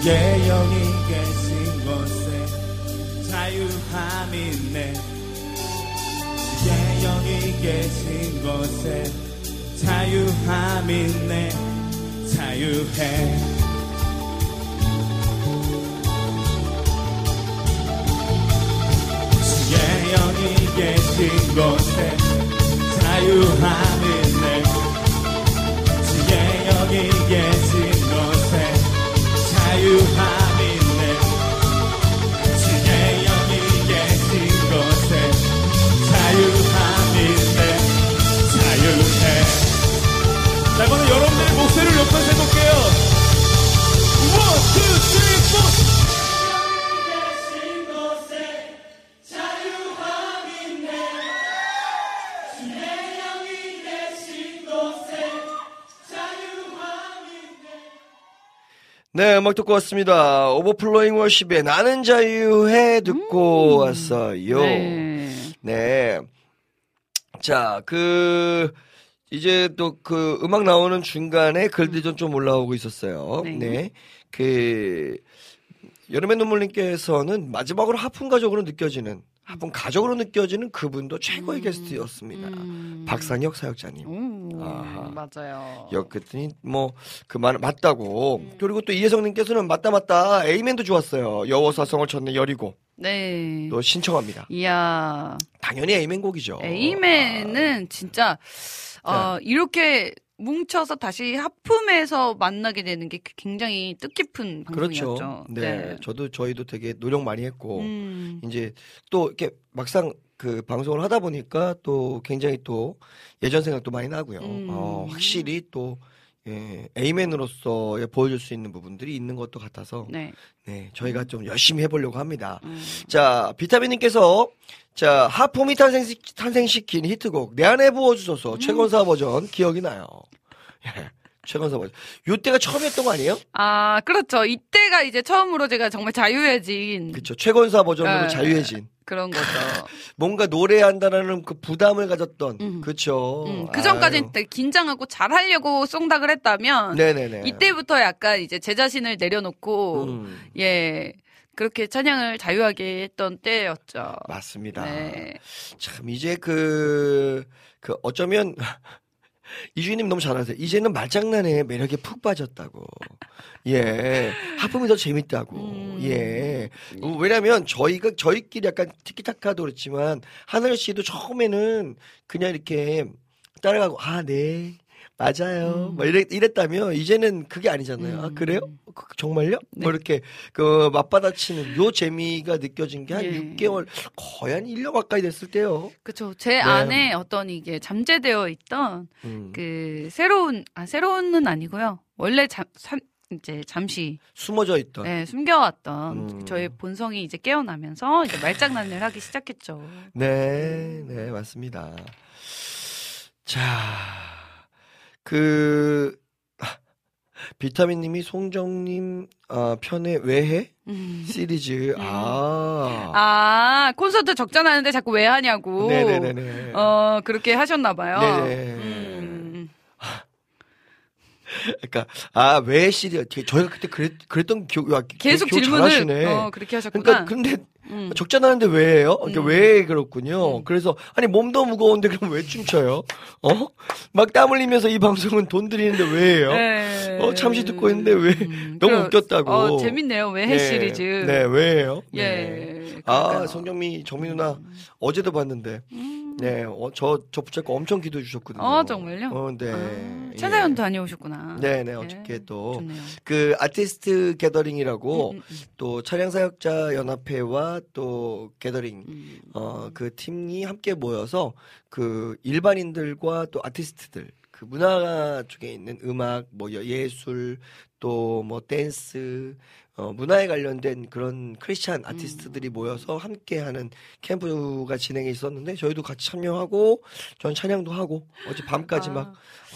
주의 영이 계신 곳에 자유함이네 주의 영이 계신 곳에 자유함이네 자유해 주의 영이 계신 곳에 자유함이네 주의 영이 계신 곳에 자유함이네 주의 영이 계신 곳에 자유함이네 자유해. 자, 이번엔 여러분들의 목소리를 높여서 해볼게요. 1, 2, 3, 4 네, 음악 듣고 왔습니다. 오버플로잉 워십의 나는 자유해 듣고 왔어요. 네. 네. 자, 이제 또 음악 나오는 중간에 글들이 좀 올라오고 있었어요. 네. 네. 여름의 눈물님께서는 마지막으로 하품 가족으로 느껴지는 그분도 최고의 게스트였습니다. 박상혁 사역자님. 맞아요. 그랬더니 그 말 맞다고. 그리고 또 이혜성님께서는 맞다. 에이맨도 좋았어요. 여호사성을 쳤네 여리고. 네. 또 신청합니다. 이야. 당연히 에이맨 곡이죠. 에이맨은 진짜 이렇게 뭉쳐서 다시 하품에서 만나게 되는 게 굉장히 뜻깊은 방송이었죠. 그렇죠. 네. 저희도 되게 노력 많이 했고 이제 또 이렇게 막상 방송을 하다 보니까 또 굉장히 또 예전 생각도 많이 나고요. 확실히 또 에이맨으로서 보여줄 수 있는 부분들이 있는 것도 같아서 네, 저희가 좀 열심히 해보려고 합니다. 자, 비타민님께서 하품이 탄생시킨 히트곡 내 안에 부어주소서 최건사 버전 기억이 나요. 최건사 버전. 이때가 처음이었던 거 아니에요? 아, 그렇죠. 이때가 이제 처음으로 제가 정말 자유해진. 그렇죠. 최건사 버전으로 자유해진. 그런 거죠. 뭔가 노래한다라는 그 부담을 가졌던. 그렇죠. 그 전까지는 긴장하고 잘하려고 쏭닥을 했다면. 네네네. 이때부터 약간 이제 제 자신을 내려놓고 그렇게 찬양을 자유하게 했던 때였죠. 맞습니다. 네. 참 이제 어쩌면. 이주인님 너무 잘하세요. 이제는 말장난에 매력에 푹 빠졌다고. 하품이 더 재밌다고. 왜냐면 저희끼리 약간 티키타카도 그렇지만, 하늘 씨도 처음에는 그냥 이렇게 따라가고, 아, 네. 맞아요. 이랬다면, 이제는 그게 아니잖아요. 아, 그래요? 정말요? 네. 이렇게, 맞받아치는 요 재미가 느껴진 게 한 6개월, 거의 한 1년 가까이 됐을 때요. 그쵸. 제 안에 어떤 이게 잠재되어 있던, 새로운은 아니고요. 원래 이제 잠시 숨어져 있던, 숨겨왔던 저의 본성이 이제 깨어나면서 이제 말장난을 하기 시작했죠. 네, 맞습니다. 자. 비타민님이 송정님 편에 왜 해? 시리즈. 콘서트 적잖아는데 자꾸 왜 하냐고. 네네네. 그렇게 하셨나봐요. 네네. 그러니까 왜 시리즈? 저희가 그때 그랬던 기억. 계속 기억 질문을 잘하시네. 그렇게 하셨구나. 그러니까 근데. 적잖아는데 왜 해요? 그러니까 왜 그렇군요. 그래서 아니 몸도 무거운데 그럼 왜 춤춰요? 막 땀 흘리면서 이 방송은 돈 드리는데 왜 해요? 잠시 듣고 있는데 왜? 너무 웃겼다고. 재밌네요. 왜 해 시리즈. 네, 왜 해요? 송정미, 정미 누나 어제도 봤는데. 네, 저 붙잡고 엄청 기도해 주셨거든요. 정말요? 네. 최다연 다녀오셨구나. 네, 어저께 또 좋네요. 아티스트 게더링이라고 또 차량사역자 연합회와 또 게더링 팀이 함께 모여서 일반인들과 또 아티스트들 문화 쪽에 있는 음악, 예술, 또 댄스, 문화에 관련된 그런 크리스찬 아티스트들이 모여서 함께하는 캠프가 진행이 있었는데 저희도 같이 참여하고 전 찬양도 하고 어제 밤까지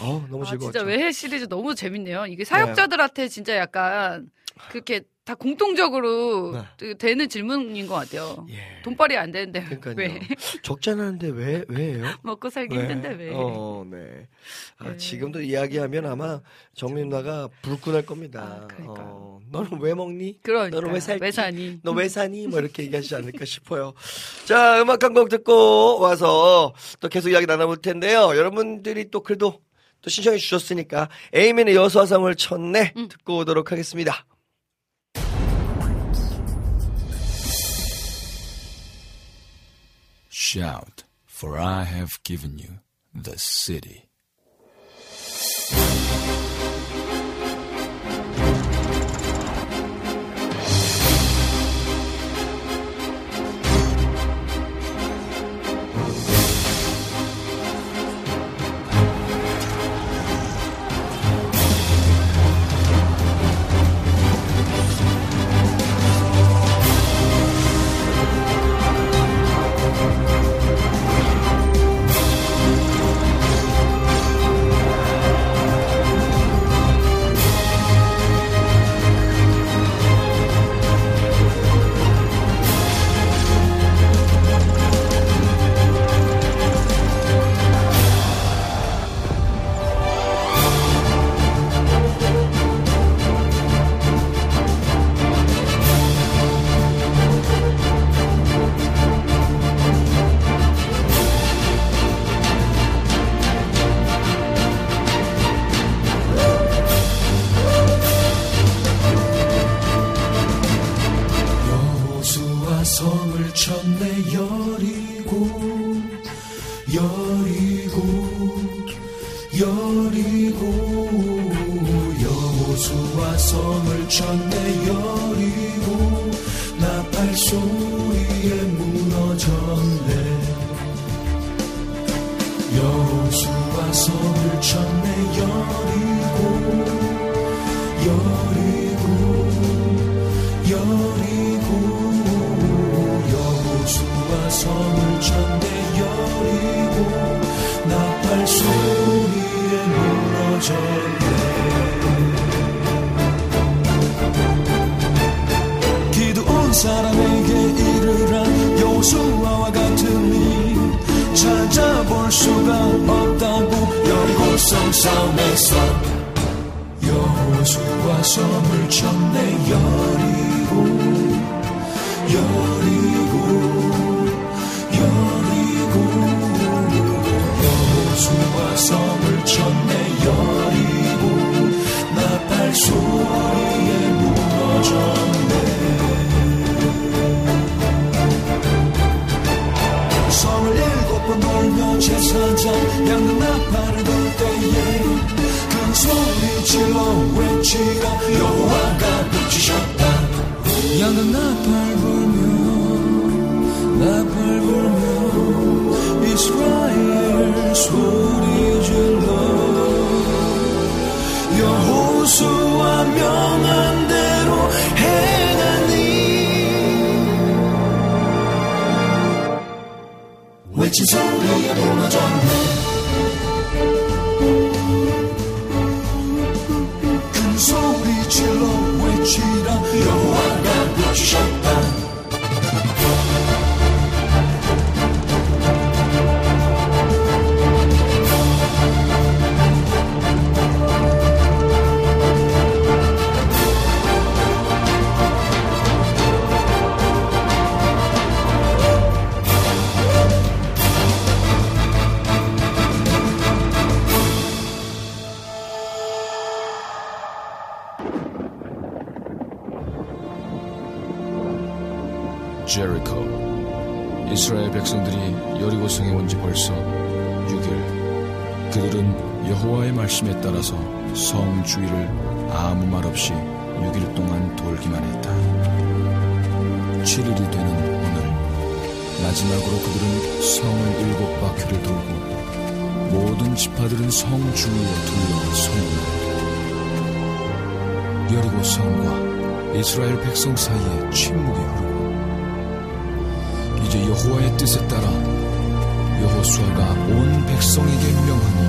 너무 즐거웠죠. 진짜 외해 시리즈 너무 재밌네요. 이게 사역자들한테 진짜 약간 그렇게 다 공통적으로 네. 되는 질문인 것 같아요. 예. 돈벌이 안 되는데 그러니까요. 왜? 적잖아는데 왜 왜요? 먹고 살기 왜? 힘든데 왜? 어, 네. 아, 네. 지금도 이야기하면 아마 정민 누나가 불끈할 겁니다. 아, 그러니까. 어, 너는 왜 먹니? 그러니까. 너는 왜 살니? 왜 사니? 너 왜 사니? 뭐 이렇게 얘기하시지 않을까 싶어요. 자, 음악 한 곡 듣고 와서 또 계속 이야기 나눠볼 텐데요. 여러분들이 또 그래도 또 신청해 주셨으니까 에이맨의 여수화상을 쳤네 듣고 오도록 하겠습니다. Shout, for I have given you the city. 이스라엘 백성 사이에 침묵이 흐르고 이제 여호와의 뜻에 따라 여호수아가 온 백성에게 명하니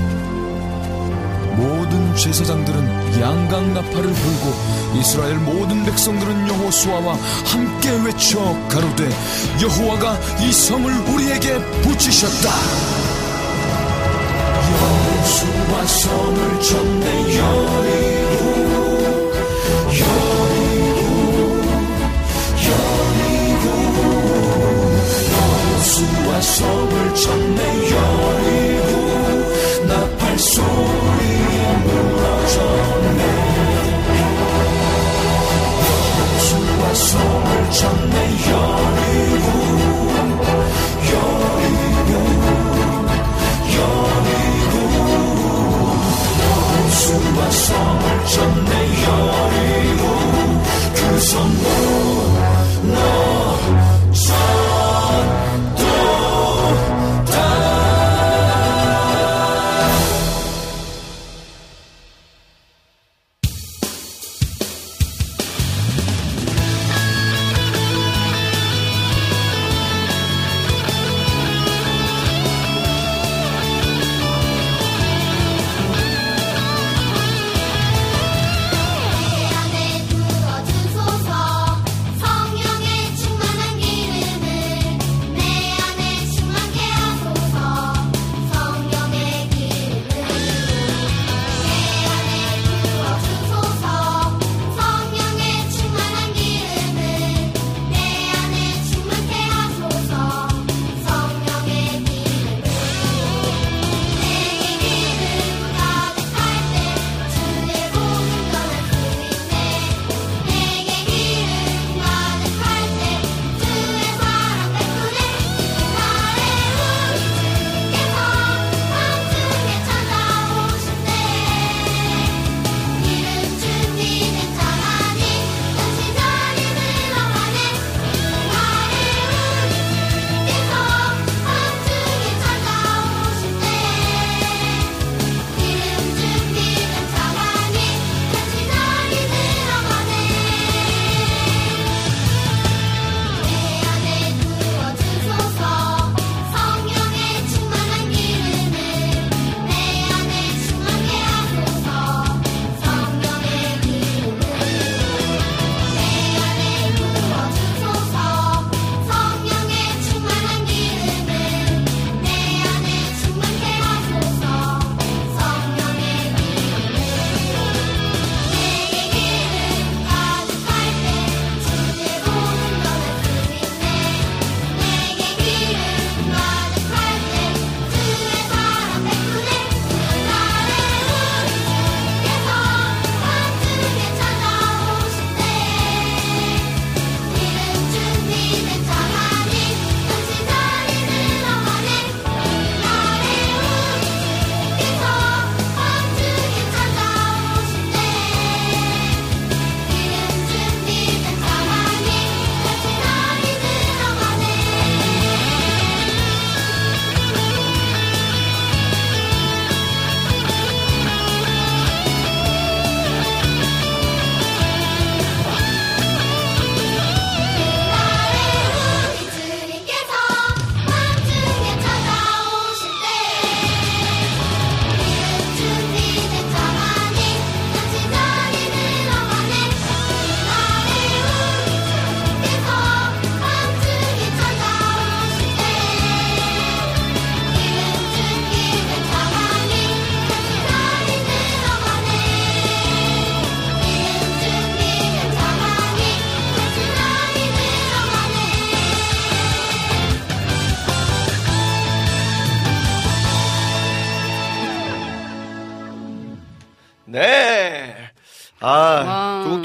모든 제사장들은 양강나팔을 불고 이스라엘 모든 백성들은 여호수아와 함께 외쳐 가로되 여호와가 이 성을 우리에게 붙이셨다. 여호수아 성을 쳤네 여리고 여호수아 성을 쳤네 여리고 나팔 소리에 물러졌네 여호수아 성을 쳤네 여리고 성을 쳤네 여리고 그 성문 넘어졌도다.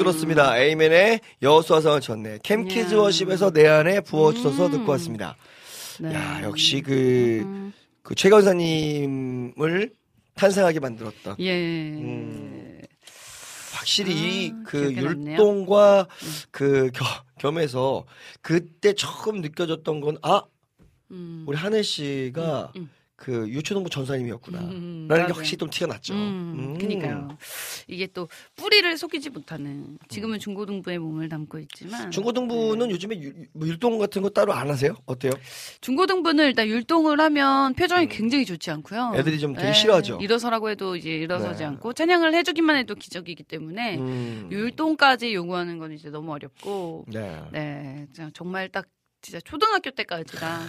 들었습니다. 에이맨의 여호수아 성을 쳤네. 캠키즈 워십에서 내 안에 부어주셔서 듣고 왔습니다. 네. 야, 역시 그 최 권사님을 탄생하게 만들었다. 예. 확실히 그 율동과 그 겸해서 그때 처음 느껴졌던 건 우리 하늘 씨가 그 유초등부 전사님이었구나 라는 게 확실히 좀 티가 났죠. 그러니까요. 이게 또 뿌리를 속이지 못하는, 지금은 중고등부의 몸을 담고 있지만. 중고등부는 요즘에 율동 같은 거 따로 안 하세요? 어때요? 중고등부는 일단 율동을 하면 표정이 굉장히 좋지 않고요. 애들이 좀 되게 싫어하죠. 일어서라고 해도 이제 일어서지 않고, 찬양을 해주기만 해도 기적이기 때문에 율동까지 요구하는 건 이제 너무 어렵고. 네. 정말 딱 진짜 초등학교 때까지가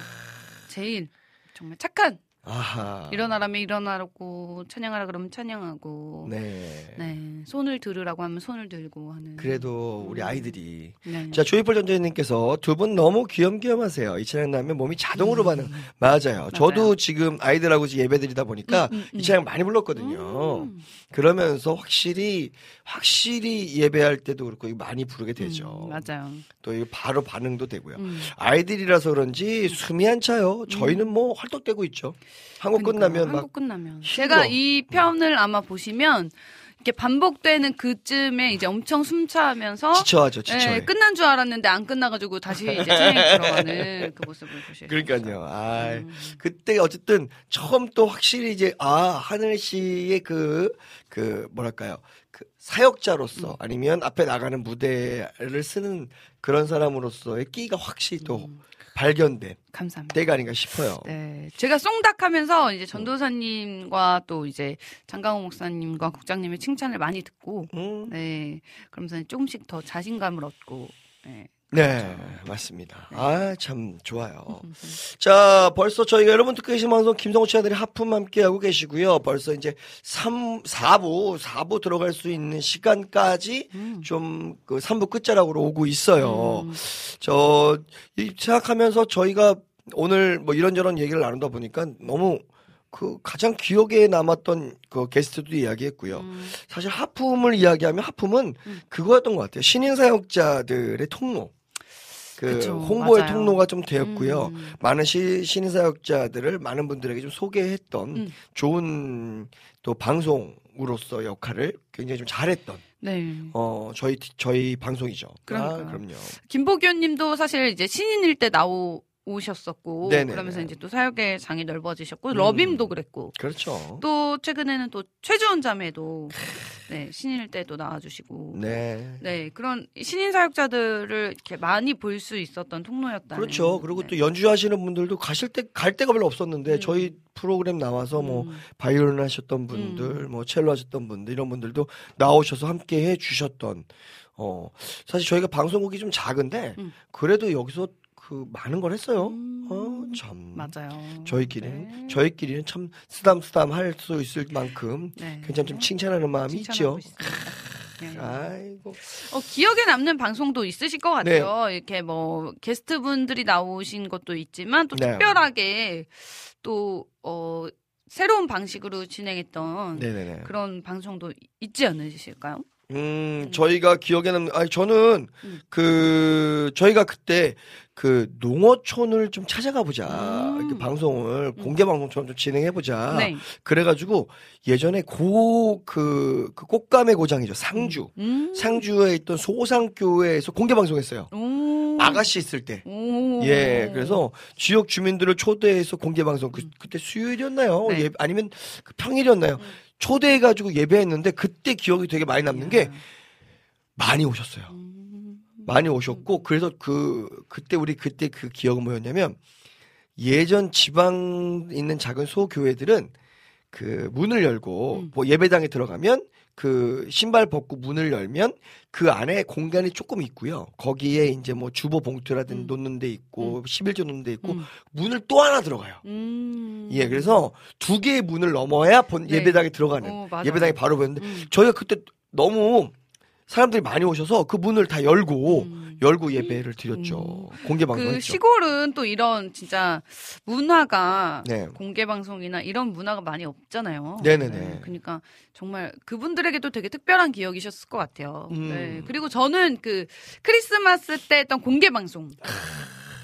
제일 정말 착한. 아하. 일어나라면 일어나라고, 찬양하라 그러면 찬양하고, 네, 손을 들으라고 하면 손을 들고 하는. 그래도 우리 아이들이. 자, 조이풀 전재님께서 두 분 너무 귀염귀염하세요. 이 찬양 나면 몸이 자동으로 반응. 맞아요. 저도 지금 아이들하고 예배드리다 보니까 이 찬양 많이 불렀거든요. 그러면서 확실히 예배할 때도 그렇고 많이 부르게 되죠. 맞아요. 또 바로 반응도 되고요. 아이들이라서 그런지 숨이 안 차요. 저희는 뭐 헐떡대고 있죠. 한국 끝나면. 제가 이 편을 아마 보시면 이렇게 반복되는 그쯤에 이제 엄청 숨차하면서 지쳐요. 예, 끝난 줄 알았는데 안 끝나가지고 다시 이제 찬양에 들어가는 그 모습을 보실. 그러니까요. 아, 그때 어쨌든 처음 또 확실히 이제 하늘 씨의 그 뭐랄까요, 그 사역자로서 아니면 앞에 나가는 무대를 쓰는 그런 사람으로서의 끼가 확실히 또. 발견된 감사합니다. 때가 아닌가 싶어요. 네, 제가 쏭닥하면서 이제 전도사님과 또 이제 장강호 목사님과 국장님의 칭찬을 많이 듣고, 네, 그러면서 조금씩 더 자신감을 얻고, 네, 맞습니다. 네. 아, 참 좋아요. 자, 벌써 저희가 여러분 듣고 계신 방송 김성호 최하늘의 하품 함께하고 계시고요. 벌써 이제 4부 들어갈 수 있는 시간까지 좀 그 3부 끝자락으로 오고 있어요. 생각하면서 저희가 오늘 뭐 이런저런 얘기를 나누다 보니까 너무 그 가장 기억에 남았던 그 게스트도 이야기했고요. 사실 하품을 이야기하면 하품은 그거였던 것 같아요. 신인 사역자들의 통로. 그쵸, 홍보의 맞아요. 통로가 좀 되었고요. 많은 신인 사역자들을 많은 분들에게 좀 소개했던 좋은 또 방송으로서 역할을 굉장히 좀 잘했던. 네. 저희 방송이죠. 그럼요. 김보규 님도 사실 이제 신인일 때 오셨었고, 네네네. 그러면서 이제 또 사역의 장이 넓어지셨고, 러빔도 그랬고, 그렇죠. 또 최근에는 또 최주원 자매도 신인일 때도 나와주시고, 그런 신인 사역자들을 이렇게 많이 볼 수 있었던 통로였다. 그렇죠. 그리고 또 연주하시는 분들도 갈 데가 별로 없었는데 저희 프로그램 나와서 뭐 바이올린 하셨던 분들, 뭐 첼로 하셨던 분들, 이런 분들도 나오셔서 함께 해주셨던. 사실 저희가 방송국이 좀 작은데 그래도 여기서 많은 걸 했어요. 참. 맞아요. 저희끼리는 참 쓰담쓰담 할 수 있을 만큼 굉장히 좀 칭찬하는 마음이 있죠. 아이고. 기억에 남는 방송도 있으실 것 같아요. 이렇게 뭐 게스트분들이 나오신 것도 있지만 또 특별하게 또 새로운 방식으로 진행했던 그런 방송도 있지 않으실까요? 저희가 기억에 남는, 저는 저희가 그때 농어촌을 좀 찾아가 보자. 이렇게 방송을 공개 방송처럼 좀 진행해 보자. 그래가지고 예전에 그 꽃감의 고장이죠. 상주. 상주에 있던 소상교회에서 공개 방송했어요. 아가씨 있을 때. 그래서 지역 주민들을 초대해서 공개 방송. 그때 수요일이었나요? 아니면 평일이었나요? 초대해가지고 예배했는데 그때 기억이 되게 많이 남는 게 많이 오셨어요. 많이 오셨고, 그래서 그때 우리 그때 그 기억은 뭐였냐면, 예전 지방 있는 작은 소교회들은 그 문을 열고, 뭐 예배당에 들어가면 그 신발 벗고 문을 열면 그 안에 공간이 조금 있고요. 거기에 이제 뭐 주보 봉투라든지 놓는 데 있고, 11조 놓는 데 있고, 문을 또 하나 들어가요. 그래서 두 개의 문을 넘어야 예배당에 들어가는, 예배당에 바로 보였는데, 저희가 그때 너무 사람들이 많이 오셔서 그 문을 다 열고 예배를 드렸죠. 공개 방송했죠. 시골은 또 이런 진짜 문화가 공개 방송이나 이런 문화가 많이 없잖아요. 그러니까 정말 그분들에게도 되게 특별한 기억이셨을 것 같아요. 그리고 저는 그 크리스마스 때 했던 공개 방송.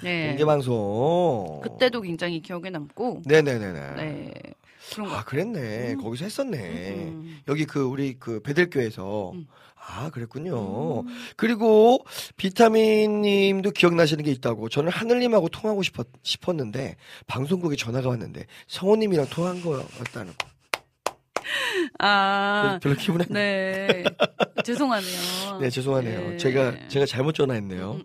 공개 방송. 그때도 굉장히 기억에 남고. 그런 거. 아, 그랬네. 거기서 했었네. 여기 그 우리 그 베들교에서. 아, 그랬군요. 그리고 비타민 님도 기억나시는 게 있다고. 저는 하늘 님하고 통하고 싶었는데 방송국에 전화가 왔는데 성호 님이랑 통한 거였다는 거. 아, 별로 기분 안 네. 죄송하네요. 네, 죄송하네요. 네. 제가 잘못 전화했네요.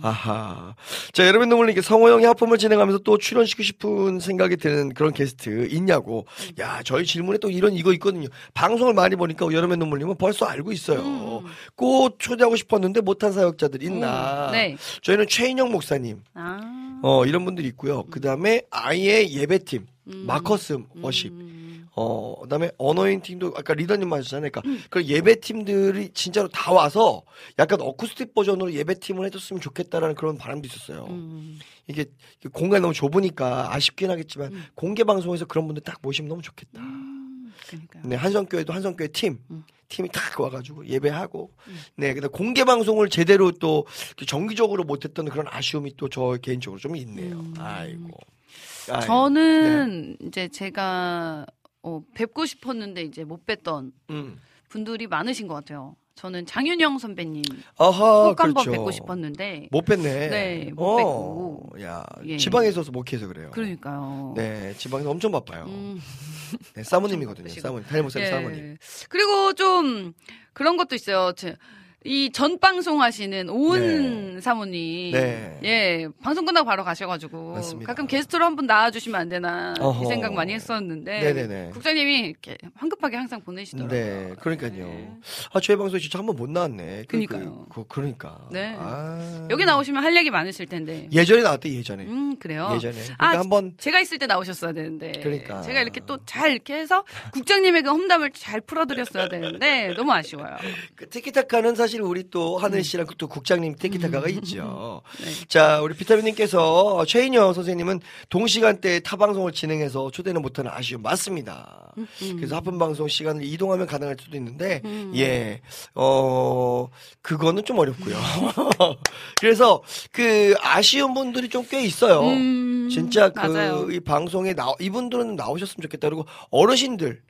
아하. 자, 여러분 너무 이렇게 성호 형이 하품을 진행하면서 또 출연시키고 싶은 생각이 드는 그런 게스트 있냐고. 야, 저희 질문에 또 이런 이거 있거든요. 방송을 많이 보니까 여름의 눈물님은 벌써 알고 있어요. 꼭 초대하고 싶었는데 못한 사역자들 있나. 네. 저희는 최인영 목사님. 아. 이런 분들이 있고요. 그다음에 아이의 예배팀. 마커스 워십. 그다음에 언어인 팀도 아까 리더님 말씀하셨잖아요. 그러니까 그 예배 팀들이 진짜로 다 와서 약간 어쿠스틱 버전으로 예배 팀을 해줬으면 좋겠다라는 그런 바람도 있었어요. 이게 공간이 너무 좁으니까 아쉽긴 하겠지만 공개 방송에서 그런 분들 딱 모시면 너무 좋겠다. 그러니까. 네, 한성교회도 한성교회 팀이 딱 와가지고 예배하고, 네, 그다음 공개 방송을 제대로 또 정기적으로 못했던 그런 아쉬움이 또 저 개인적으로 좀 있네요. 아이고. 아이고. 저는 네. 이제 제가 뵙고 싶었는데 이제 못 뵀던 분들이 많으신 것 같아요. 저는 장윤영 선배님 아하, 꼭 한번 그렇죠. 뵙고 싶었는데 못 뵀네. 네, 못 뵙고. 야, 예. 지방에 있어서 못 해서 그래요. 그러니까요. 네, 지방에서 엄청 바빠요. 네, 사모님이거든요. 사모님, 달모쌤 예. 사모님. 그리고 좀 그런 것도 있어요. 이 전방송 하시는 오은 네. 사모님. 네. 예. 방송 끝나고 바로 가셔가지고. 맞습니다. 가끔 게스트로 한 분 나와주시면 안 되나. 어허. 이 생각 많이 했었는데. 네네네. 국장님이 이렇게 황급하게 항상 보내시더라고요. 네. 그러니까요. 네. 아, 저희 방송에 진짜 한 번 못 나왔네. 그니까요. 그러니까. 네. 아. 여기 나오시면 할 얘기 많으실 텐데. 예전에 나왔대, 예전에. 그래요? 예전에. 그러니까 아, 한번 제가 있을 때 나오셨어야 되는데. 그러니까. 제가 이렇게 또 잘 이렇게 해서 국장님의 그 험담을 잘 풀어드렸어야 되는데. 너무 아쉬워요. 그 티키타카는 사실 우리 또 하늘 씨랑 또 국장님 티키타카가 있죠. 네. 자, 우리 비타민님께서 최인영 선생님은 동시간대에 타방송을 진행해서 초대는 못하는 아쉬움 맞습니다. 그래서 하품방송 시간을 이동하면 가능할 수도 있는데 예, 그거는 좀 어렵고요. 그래서 그 아쉬운 분들이 좀 꽤 있어요. 진짜 그 이 방송에 이분들은 나오셨으면 좋겠다. 그리고 어르신들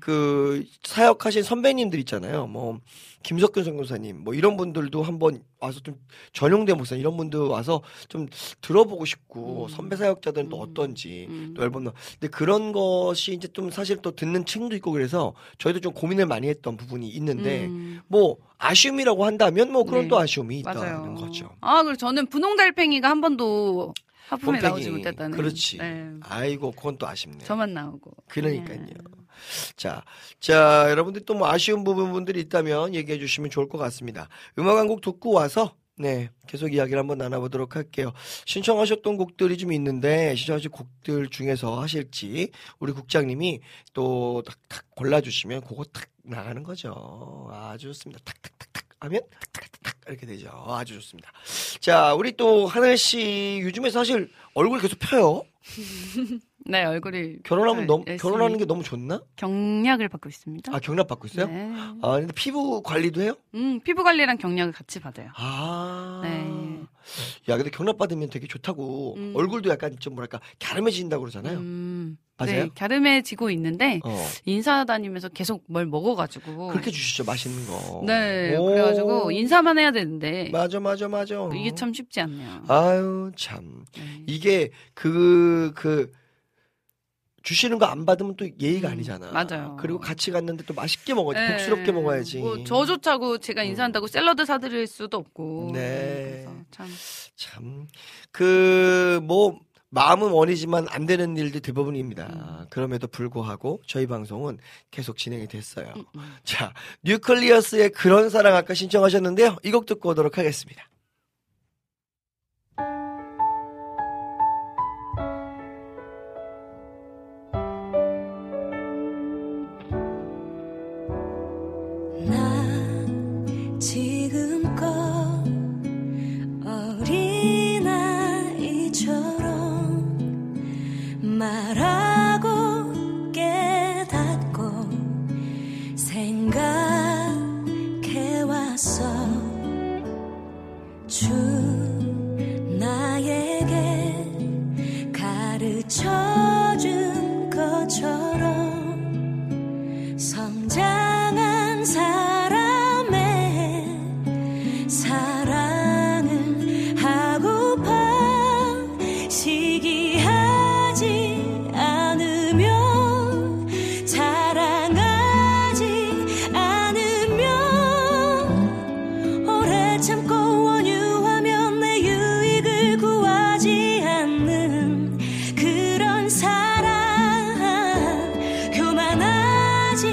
그 사역하신 선배님들 있잖아요. 뭐 김석균 선교사님 뭐 이런 분들도 한번 와서 좀 전용대 목사 이런 분들 와서 좀 들어보고 싶고 선배 사역자들은 또 어떤지 또 앨범 근데 그런 것이 이제 좀 사실 또 듣는 층도 있고 그래서 저희도 좀 고민을 많이 했던 부분이 있는데 뭐 아쉬움이라고 한다면 뭐 그런 네. 또 아쉬움이 있다는 맞아요. 거죠. 아, 그리고 저는 분홍달팽이가 한 번도 하품에 나오지 못했다는. 그렇지. 네. 아이고, 그건 또 아쉽네요. 저만 나오고. 그러니까요. 네. 자, 여러분들 또 뭐 아쉬운 부분들이 있다면 얘기해 주시면 좋을 것 같습니다. 음악 한 곡 듣고 와서 네, 계속 이야기를 한번 나눠보도록 할게요. 신청하셨던 곡들이 좀 있는데 신청하신 곡들 중에서 하실지 우리 국장님이 또 탁탁 골라주시면 그거 탁 나가는 거죠. 아주 좋습니다. 탁탁탁탁 하면 탁탁탁탁 이렇게 되죠. 아주 좋습니다. 자, 우리 또 하늘 씨 요즘에 사실 얼굴 계속 펴요. 네, 얼굴이 결혼하면 너무 결혼하는 게 너무 좋나? 경락을 받고 있습니다. 아, 경락 받고 있어요? 네. 아, 근데 피부 관리도 해요? 피부 관리랑 경락을 같이 받아요. 아, 네. 야, 근데 경락 받으면 되게 좋다고 얼굴도 약간 좀 뭐랄까 갸름해진다고 그러잖아요. 맞아요? 네, 갸름해지고 있는데 인사 다니면서 계속 뭘 먹어가지고 그렇게 주시죠, 맛있는 거. 네, 오. 그래가지고 인사만 해야 되는데 맞아. 이게 참 쉽지 않네요. 아유 참 네. 이게 그 주시는 거 안 받으면 또 예의가 아니잖아. 맞아요. 그리고 같이 갔는데 또 맛있게 먹어야지. 복스럽게 먹어야지. 뭐 저조차고 제가 인사한다고 샐러드 사드릴 수도 없고. 네. 그래서 참. 그 뭐 마음은 원이지만 안 되는 일도 대부분입니다. 그럼에도 불구하고 저희 방송은 계속 진행이 됐어요. 자, 뉴클리어스의 그런 사랑 아까 신청하셨는데요. 이 곡 듣고 오도록 하겠습니다. 말하고 깨닫고 생각해왔어. 주 나에게 가르쳐준 것처럼 사랑을 하고파 시기하지 않으면 자랑하지 않으면 오래 참고 원유하면 내 유익을 구하지 않는 그런 사랑 교만하지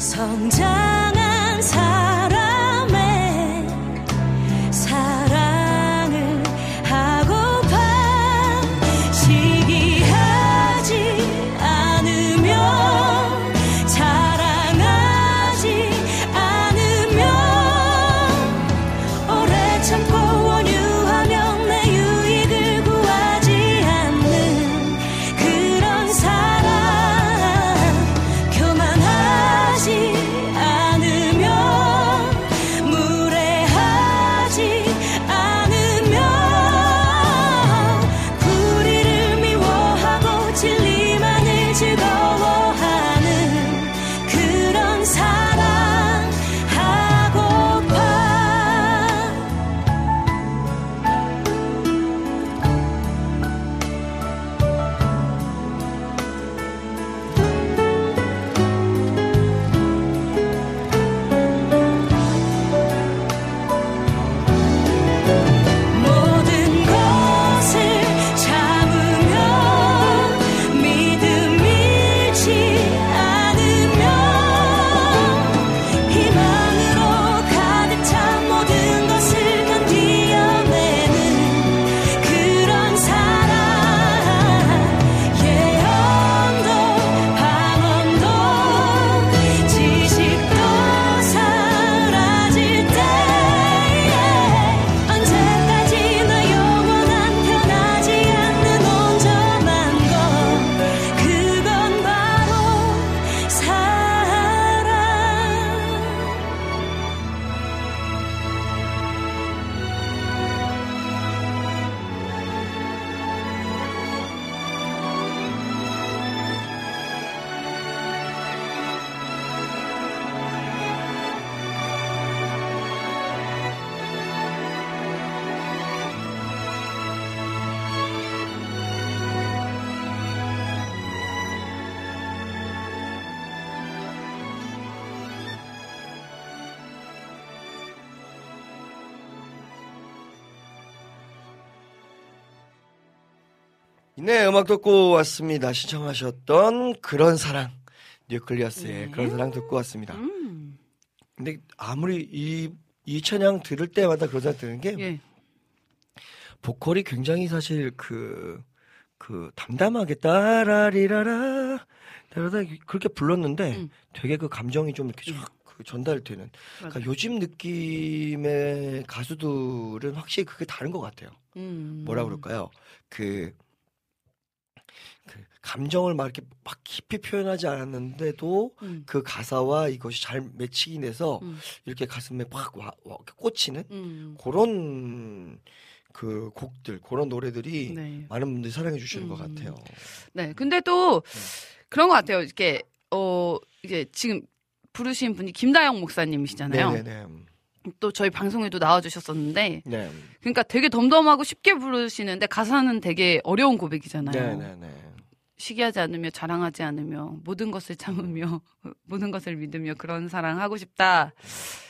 성장한 사람의 사랑을 하고파 시기하지 않으면 자랑하지 않으면 오래 참고 원유하면 내 유익을 구하지 않는 그런 사랑 교만하지 모든 것을 참으면 믿음 잃지 않으면 희망으로 가득 찬 모든 것을 견디어내는 그런 사랑 예언도 방언도 지식도 사라질 때 언제까지나 영원한 변하지 않는 온전한 것 그건 바로 사랑 네, 음악 듣고 왔습니다. 시청하셨던 그런 사랑, 뉴클리어스의 그런 사랑 듣고 왔습니다. 근데 아무리 이 찬양 들을 때마다 그런 생각 드는 게 예. 보컬이 굉장히 사실 그 담담하게 따라리라라 따라다 그렇게 불렀는데 되게 그 감정이 좀 이렇게 쫙 그 전달되는 그러니까 요즘 느낌의 가수들은 확실히 그게 다른 것 같아요. 뭐라 그럴까요? 그 감정을 막 이렇게 막 깊이 표현하지 않았는데도 그 가사와 이것이 잘 매치긴 해서 이렇게 가슴에 팍 꽂히는 그런 그 곡들, 그런 노래들이 네. 많은 분들이 사랑해 주시는 것 같아요. 네, 근데 또 그런 것 같아요. 이렇게 이게 지금 부르신 분이 김다영 목사님이시잖아요. 네네네. 또 저희 방송에도 나와주셨었는데, 네. 그러니까 되게 덤덤하고 쉽게 부르시는데 가사는 되게 어려운 고백이잖아요. 네네네. 시기하지 않으며 자랑하지 않으며 모든 것을 참으며 모든 것을 믿으며 그런 사랑 하고 싶다.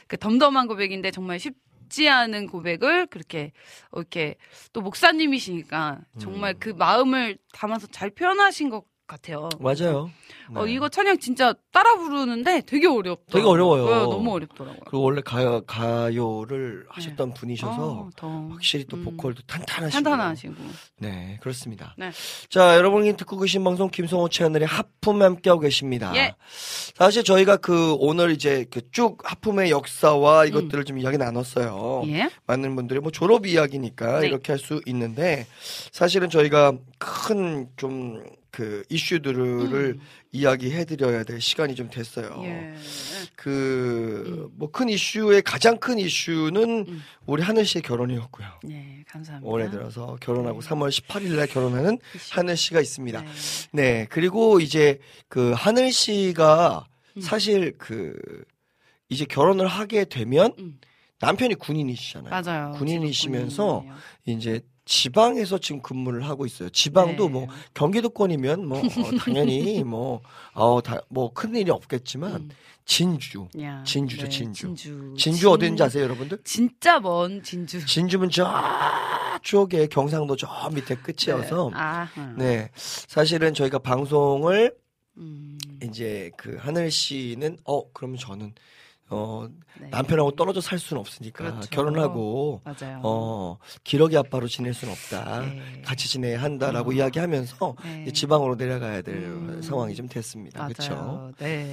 그 덤덤한 고백인데 정말 쉽지 않은 고백을 그렇게 이렇게 또 목사님이시니까 정말 그 마음을 담아서 잘 표현하신 것 같아요. 맞아요. 네. 이거 찬양 진짜 따라 부르는데 되게 어렵더라고요. 되게 어려워요. 네, 너무 어렵더라고요. 그리고 원래 가요를 하셨던 네. 분이셔서 더. 확실히 또 보컬도 탄탄하시고. 네, 그렇습니다. 네. 자, 여러분이 듣고 계신 방송 김성호 채널의 하품 함께하고 계십니다. 예. 사실 저희가 오늘 이제 쭉 하품의 역사와 이것들을 좀 이야기 나눴어요. 예. 많은 분들이 졸업 이야기니까 네. 이렇게 할 수 있는데 사실은 저희가 큰 좀 이슈들을 이야기해드려야 될 시간이 좀 됐어요. 예. 큰 이슈의 가장 큰 이슈는 우리 하늘 씨의 결혼이었고요. 네, 감사합니다. 올해 들어서 결혼하고 네. 3월 18일날 결혼하는 하늘 씨가 있습니다. 네. 네, 그리고 이제 하늘 씨가 사실 이제 결혼을 하게 되면 남편이 군인이시잖아요. 맞아요. 군인이시면서 이제 지방에서 지금 근무를 하고 있어요. 지방도 네. 경기도권이면 당연히 큰 일이 없겠지만 진주죠. 네, 진주 어딘지 아세요, 여러분들? 진짜 먼 진주. 진주면 저쪽에 경상도 저 밑에 끝이어서 네, 네. 사실은 저희가 방송을 이제 하늘 씨는 그럼 저는 네. 남편하고 떨어져 살 수는 없으니까 그렇죠. 결혼하고 맞아요. 기러기 아빠로 지낼 수는 없다. 네. 같이 지내야 한다라고 이야기하면서 네. 이제 지방으로 내려가야 될 상황이 좀 됐습니다. 그렇죠? 네.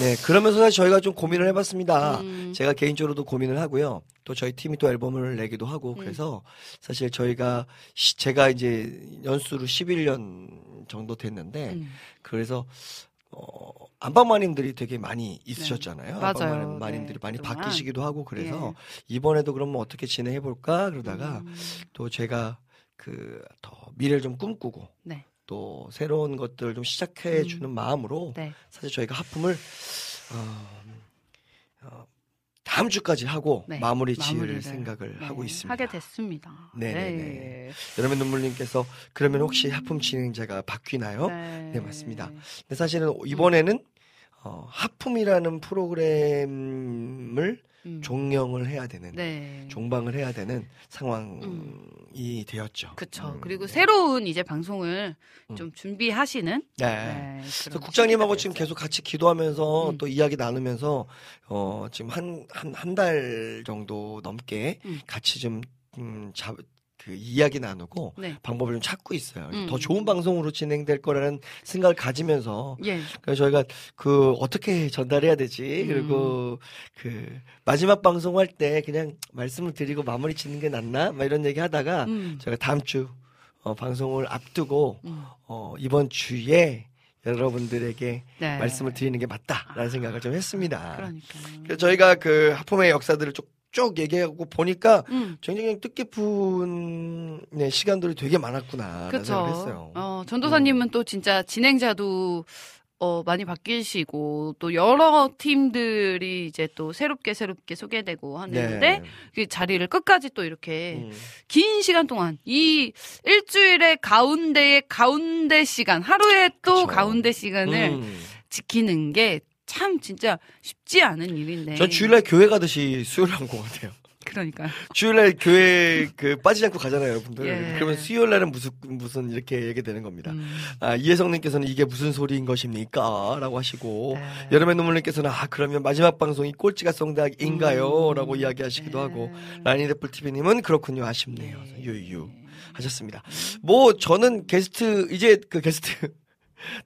네, 그러면서 사실 저희가 좀 고민을 해봤습니다. 제가 개인적으로도 고민을 하고요. 또 저희 팀이 또 앨범을 내기도 하고 그래서 사실 저희가 제가 이제 연수로 11년 정도 됐는데 그래서 안방마님들이 되게 많이 있으셨잖아요. 네. 안방마님들이 네. 많이 그동안. 바뀌시기도 하고 그래서 예. 이번에도 그러면 어떻게 진행해볼까 그러다가 또 제가 더 미래를 좀 꿈꾸고 네. 또 새로운 것들을 좀 시작해주는 마음으로 네. 사실 저희가 하품을 다음 주까지 하고 네. 마무리 지을 생각을 네. 하고 있습니다. 하게 됐습니다. 네. 여러분 눈물님께서 그러면 혹시 하품 진행자가 바뀌나요? 네, 네 맞습니다. 근데 사실은 이번에는 하품이라는 프로그램을 종영을 해야 되는, 네. 종방을 해야 되는 상황이 되었죠. 그렇죠. 그리고 네. 새로운 이제 방송을 좀 준비하시는. 네. 네 그래서 국장님하고 지금 계속 같이 기도하면서 또 이야기 나누면서 지금 한 달 정도 넘게 같이 좀 이야기 나누고 네. 방법을 좀 찾고 있어요. 더 좋은 방송으로 진행될 거라는 생각을 가지면서 예. 그래서 저희가 어떻게 전달해야 되지? 그리고 마지막 방송할 때 그냥 말씀을 드리고 마무리 짓는 게 낫나? 이런 얘기 하다가 저희가 다음 주 방송을 앞두고 이번 주에 여러분들에게 네. 말씀을 드리는 게 맞다라는 생각을 좀 했습니다. 그러니까 그래서 저희가 하품의 역사들을 쭉 얘기하고 보니까 굉장히 뜻깊은 네, 시간들이 되게 많았구나 라는 생각을 했어요. 전도사님은 또 진짜 진행자도 많이 바뀌시고 또 여러 팀들이 이제 또 새롭게 소개되고 하는데 네. 그 자리를 끝까지 또 이렇게 긴 시간 동안 이 일주일의 가운데 시간 하루의 또 그쵸. 가운데 시간을 지키는 게 참 진짜 쉽지 않은 일인데. 전 주일날 교회 가듯이 수요일날 온 것 같아요. 그러니까요. 주일날 교회 빠지지 않고 가잖아요, 여러분들. 예. 그러면 수요일날은 무슨 이렇게 얘기되는 겁니다. 이혜성님께서는 이게 무슨 소리인 것입니까? 라고 하시고 예. 여름의 눈물님께서는 그러면 마지막 방송이 꼴찌가 성대학인가요? 라고 이야기하시기도 예. 하고 라니데플TV님은 그렇군요, 아쉽네요. 예. 유유 하셨습니다. 저는 게스트 이제 게스트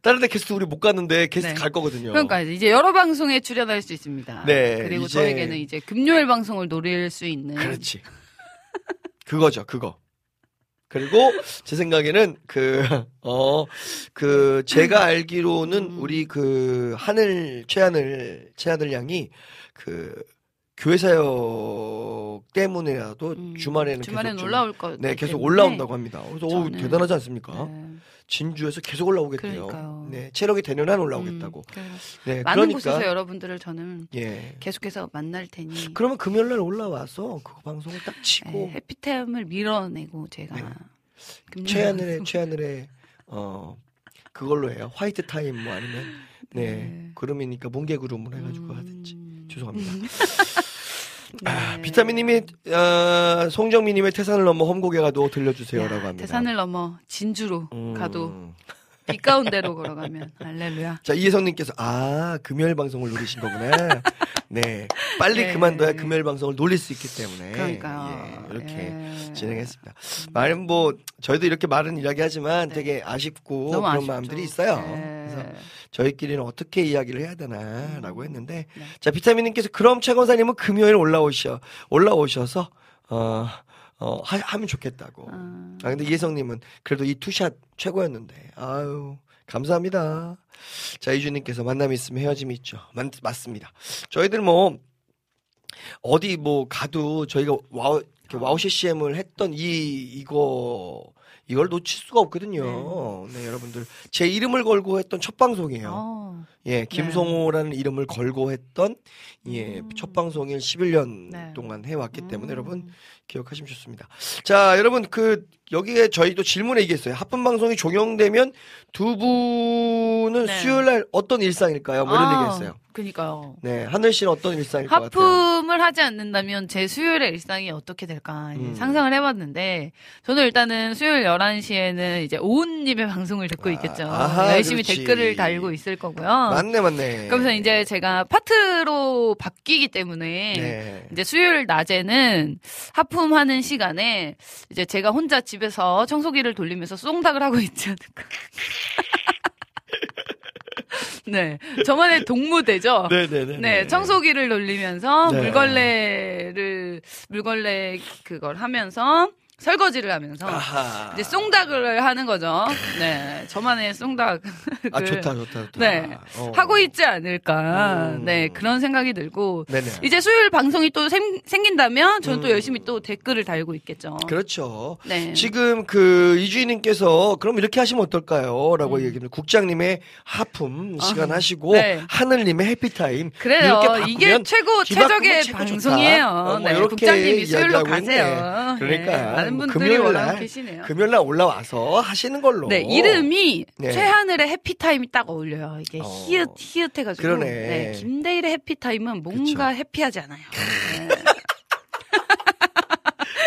다른 데 게스트 우리 못 갔는데 게스트 네. 갈 거거든요. 그러니까 이제 여러 방송에 출연할 수 있습니다. 네. 그리고 저에게는 이제 금요일 방송을 노릴 수 있는. 그렇지. 그거죠, 그거. 그리고 제 생각에는 제가 알기로는 우리 최하늘 양이 교회 사역 때문에라도 주말에는 계속 올라올 거. 네, 계속 올라온다고 합니다. 그래서 대단하지 않습니까? 네. 진주에서 계속 올라오겠대요. 그러니까요. 네, 체력이 되는 한 올라오겠다고. 네, 많은 곳에서 여러분들을 저는 계속해서 만날 테니. 그러면 금요일 날 올라와서 그 방송을 딱 치고 네, 해피템을 밀어내고 제가 네. 최하늘의 그걸로 해요. 화이트 타임 아니면 구름이니까 뭉게 구름으로 해가지고 하든지. 죄송합니다. 네. 비타민님이 송정미님의 태산을 넘어 험곡에 가도 들려주세요라고 합니다. 태산을 넘어 진주로 가도 비 가운데로 걸어가면. 알렐루야. 자, 이혜성님께서 아, 금요일 방송을 노리신 거구나. 네, 빨리 네. 그만둬야 금요일 방송을 놀릴 수 있기 때문에. 그러니까요. 예, 이렇게 예. 진행했습니다. 말은 뭐 저희도 이렇게 말은 이야기하지만 네. 되게 아쉽고 그런 아쉽죠. 마음들이 있어요. 네. 그래서 저희끼리는 어떻게 이야기를 해야 되나라고 했는데 네. 자, 비타민님께서 그럼 최 권사님은 금요일 올라오셔서 하면 좋겠다고. 아 근데 이혜성님은 그래도 이 투샷 최고였는데 아유. 감사합니다. 자, 이주님께서 만남이 있으면 헤어짐이 있죠. 맞습니다. 저희들 뭐 어디 뭐 가도 저희가 와우CCM을 했던 이걸 놓칠 수가 없거든요. 네, 여러분들 제 이름을 걸고 했던 첫 방송이에요. 예, 김성호라는 네. 이름을 걸고 했던 예, 첫 방송일 11년 네. 동안 해왔기 때문에 여러분 기억하시면 좋습니다. 자, 여러분 그 여기에 저희도 질문에 얘기했어요. 하품 방송이 종영되면 두 분은 네. 수요일 날 어떤 일상일까요? 뭐 이런 얘기했어요. 그러니까요. 네, 하늘 씨는 어떤 일상일 것 같아요? 하품을 하지 않는다면 제 수요일의 일상이 어떻게 될까 상상을 해봤는데 저는 일단은 수요일 11시에는 이제 오은님의 방송을 듣고 있겠죠. 아하, 열심히 그렇지. 댓글을 달고 있을 거고요. 맞네. 그러면서 이제 제가 파트로 바뀌기 때문에 네. 이제 수요일 낮에는 하품하는 시간에 이제 제가 혼자 집에서 청소기를 돌리면서 쏭닥을 하고 있지 않을까. 네, 저만의 동무대죠. 네네네. 네, 청소기를 돌리면서 네. 물걸레 그걸 하면서. 설거지를 하면서 아하. 이제 쏭닥을 하는 거죠. 네, 저만의 쏭닥. 아 좋다. 네, 하고 있지 않을까. 네, 그런 생각이 들고 네네. 이제 수요일 방송이 또 생긴다면 저는 또 열심히 또 댓글을 달고 있겠죠. 그렇죠. 네. 지금 그 이주희님께서 그럼 이렇게 하시면 어떨까요?라고 얘기합니다. 국장님의 하품 시간 하시고 네. 하늘님의 해피타임. 그래요. 이게 최적의 방송이에요. 네, 국장님이 수요일로 가세요. 네. 그러니까. 뭐 금요일날 올라와서 하시는 걸로. 네, 이름이 네. 최하늘의 해피타임이 딱 어울려요. 이게 히읗해가지고. 그러네. 네, 김대일의 해피타임은 뭔가 그쵸. 해피하지 않아요. 네.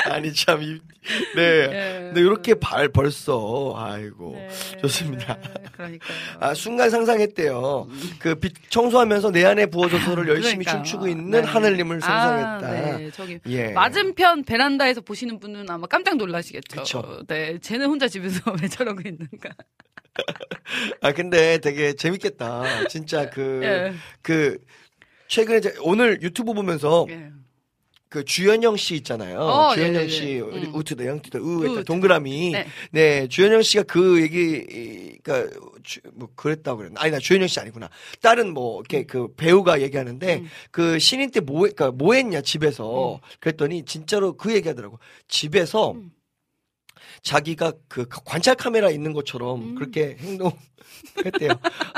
아니 참, 네, 근데 이렇게 벌써 아이고 네. 좋습니다. 그러니까요. 아 순간 상상했대요. 그 빛 청소하면서 내 안에 부어져서를 열심히 그러니까요. 춤추고 있는 네. 하늘님을 상상했다. 아, 네, 저기 예. 맞은편 베란다에서 보시는 분은 아마 깜짝 놀라시겠죠. 그쵸. 네, 쟤는 혼자 집에서 왜 저러고 있는가. 아 근데 되게 재밌겠다. 진짜 그 최근에 오늘 유튜브 보면서. 예. 그 주현영 씨 있잖아요. 주현영 씨 우트다 영트다 우 동그라미. 네. 네, 주현영 씨가 그 얘기 그러니까 뭐 그랬다고 그랬나? 아니 나 주현영 씨 아니구나. 다른 뭐 이렇게 그 배우가 얘기하는데 그 신인 때 그러니까 뭐 했냐 집에서 그랬더니 진짜로 그 얘기하더라고. 집에서 자기가 그 관찰 카메라 있는 것처럼 그렇게 행동했대요.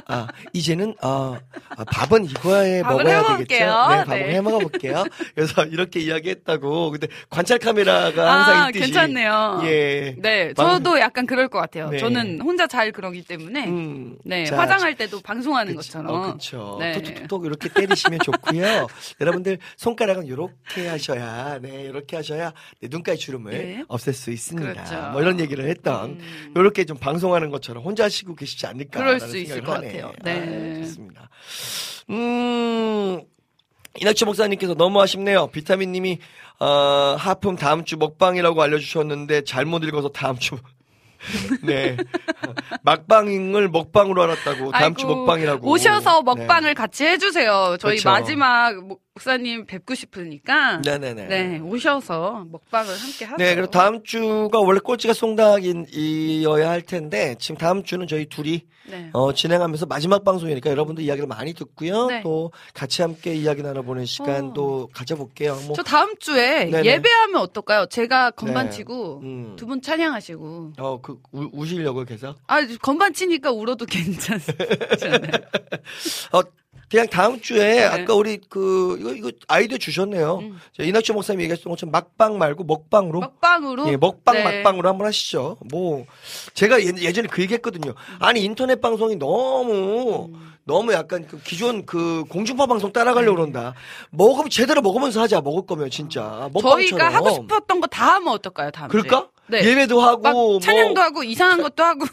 아, 이제는, 밥은 이거에 먹어야 되겠죠. 네, 밥을 해 먹어볼게요. 그래서 이렇게 이야기했다고. 근데 관찰 카메라가 항상 있듯이. 괜찮네요. 예. 네, 저도 약간 그럴 것 같아요. 네. 저는 혼자 잘 그러기 때문에. 네, 자, 화장할 때도 방송하는 것처럼. 그렇죠. 네. 톡톡톡 이렇게 때리시면 좋고요. 여러분들 손가락은 이렇게 하셔야, 네, 이렇게 하셔야 네, 눈가의 주름을 네. 없앨 수 있습니다. 그렇죠. 뭐 이런 얘기를 했던 이렇게 좀 방송하는 것처럼 혼자 하시고 계시지 않을까 그럴 수 있을 것 하네요. 같아요. 네. 아, 좋습니다. 이낙철 목사님께서 너무 아쉽네요. 비타민님이 하품 다음 주 먹방이라고 알려주셨는데 잘못 읽어서 다음 주 네 막방을 먹방으로 알았다고 다음 아이고, 주 먹방이라고 오셔서 먹방을 네. 같이 해주세요. 저희 그렇죠. 마지막 목사님 뵙고 싶으니까 네네네 네, 오셔서 먹방을 함께 하죠. 네 그리고 다음 주가 원래 꼴찌가 송당이어야 할 텐데 지금 다음 주는 저희 둘이 네. 진행하면서 마지막 방송이니까 여러분들 이야기를 많이 듣고요. 네. 또 같이 함께 이야기 나눠보는 시간도 가져볼게요. 뭐. 저 다음 주에 네네. 예배하면 어떨까요? 제가 건반 치고 네. 두 분 찬양하시고 우시려고요 계속? 아 건반 치니까 울어도 괜찮잖아요. 그냥 다음 주에 네. 아까 우리 그 이거 아이디어 주셨네요. 이낙주 목사님이 얘기했던 것처럼 막방 말고 먹방으로. 먹방으로. 예, 먹방 네. 막방으로 한번 하시죠. 뭐 제가 예전에 그 얘기했거든요. 아니 인터넷 방송이 너무 약간 그 기존 그 공중파 방송 따라가려고 그런다. 제대로 먹으면서 하자. 먹을 거면 진짜. 먹방처럼. 저희가 하고 싶었던 거 다 하면 어떨까요? 다음 주에. 그럴까? 네. 예배도 하고 막 찬양도 하고 이상한 것도 하고.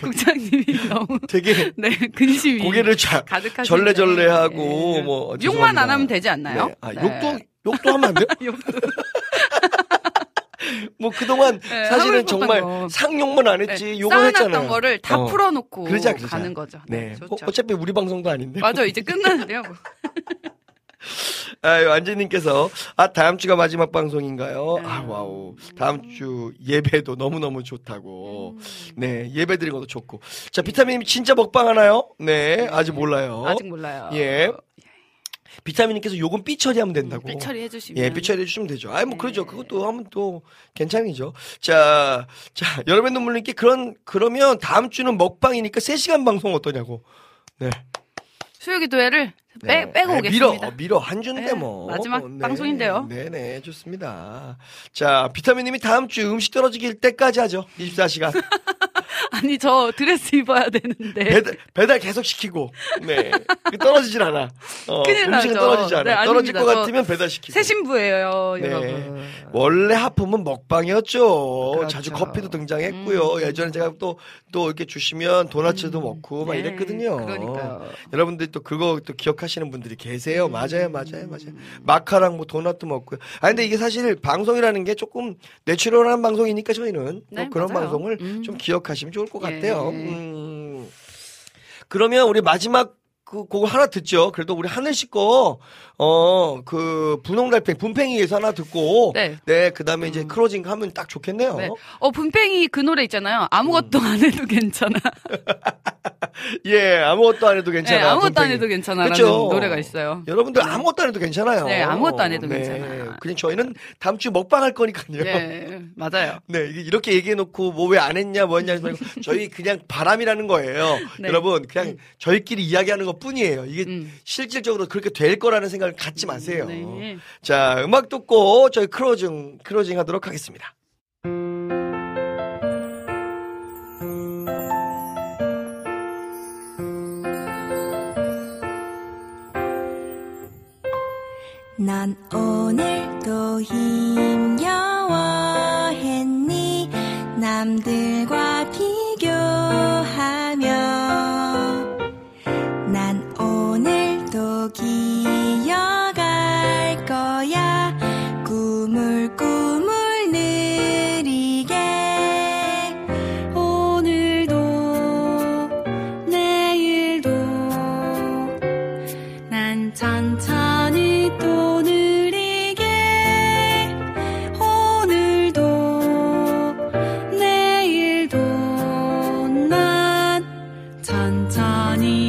국장님이 너무 되게 네, 근심이 고개를 가득하시네요. 절레절레하고 네. 뭐 욕만 안 하면 되지 않나요? 네. 아, 네. 욕도 하면 안 돼요? 욕도 뭐 그동안 네, 사실은 정말 거. 상용만 안 했지 네, 욕을 했잖아요. 쌓아놨던 거를 다 풀어놓고 그러자. 가는 거죠. 네, 네. 어차피 우리 방송도 아닌데. 맞아, 이제 끝나는데요. 아유, 안재님께서 다음 주가 마지막 방송인가요? 아, 와우. 다음 주 예배도 너무너무 좋다고. 네, 예배 드리는 것도 좋고. 자, 비타민님 진짜 먹방 하나요? 네, 아직 몰라요. 아직 몰라요. 예. 비타민님께서 요건 삐 처리하면 된다고. 삐 처리 해주시면. 예, 삐 처리 해주시면 되죠. 아이, 뭐, 네. 그러죠. 그것도 하면 또 괜찮이죠. 자, 여러분의 눈물님께 그러면 다음 주는 먹방이니까 3시간 방송 어떠냐고. 네. 수요기도회를 네. 빼고 네, 오겠습니다. 밀어. 한 주인데 네, 뭐. 마지막 네, 방송인데요. 네네, 좋습니다. 자, 비타민님이 다음 주 음식 떨어지길 때까지 하죠. 24시간. 아니, 저 드레스 입어야 되는데. 배달 계속 시키고. 네. 떨어지질 않아. 큰일 나죠. 음식은 떨어지지 않아. 네, 떨어질 것 같으면 배달시키고. 새 신부예요, 네. 여러분. 원래 하품은 먹방이었죠. 그렇죠. 자주 커피도 등장했고요. 예전에 제가 또 이렇게 주시면 도넛도 먹고 막 네. 이랬거든요. 그러니까요. 여러분들이 또 그거 또 기억하시는 분들이 계세요. 맞아요. 마카랑 뭐 도넛도 먹고요. 아, 근데 이게 사실 방송이라는 게 조금 내추럴한 방송이니까 저희는 네, 뭐 그런 맞아요. 방송을 좀 기억하시면 좋을 것 같아요. 예. 그러면 우리 마지막 곡을 하나 듣죠. 그래도 우리 하늘 씨 거, 그 분홍달팽이, 분팽이에서 하나 듣고, 네, 그 다음에 이제 크로징 하면 딱 좋겠네요. 네. 분팽이 그 노래 있잖아요. 아무것도 안 해도 괜찮아. 예, 아무것도 안 해도 괜찮아. 네, 아무것도 분팽이. 안 해도 괜찮아라는 그렇죠? 노래가 있어요. 여러분들 네. 아무것도 안 해도 괜찮아요. 네, 아무것도 안 해도 네. 괜찮아요. 그냥 저희는 다음 주 먹방할 거니까요. 네, 맞아요. 네, 이렇게 얘기해놓고 뭐 왜 안 했냐, 뭐 했냐 하지 말고 저희 그냥 바람이라는 거예요. 네. 여러분, 그냥 저희끼리 이야기하는 것 뿐이에요. 이게 실질적으로 그렇게 될 거라는 생각을 갖지 마세요. 네. 자, 음악 듣고 저희 크로징 하도록 하겠습니다. 난 오늘도 힘겨워했니? 남들과 비교하며 기어갈 거야. 꾸물꾸물 느리게 오늘도 내일도 난 천천히 또 느리게 오늘도 내일도 난 천천히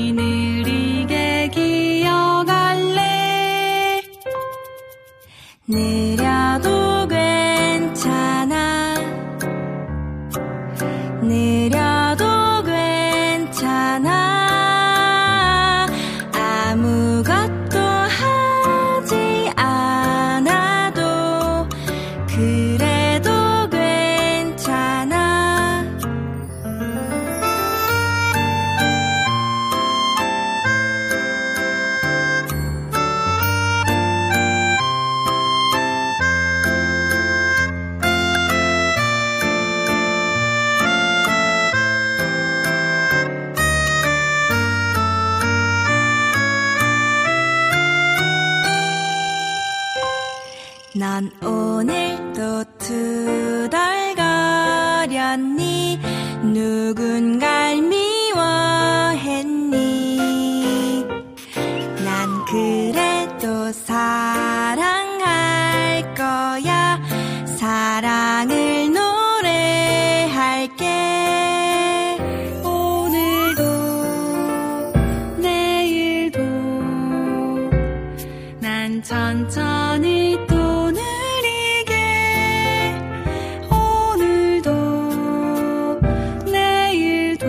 느려도 괜찮아 느려도 괜찮아 아무것도 하지 않아도 그래도 괜찮아 난 오늘도 투덜거렸니 누군가를 미워했니 난 그래도 사랑할 거야 사랑을 노래할게 오늘도 내일도 난 천천히 또 느리게 오늘도 내일도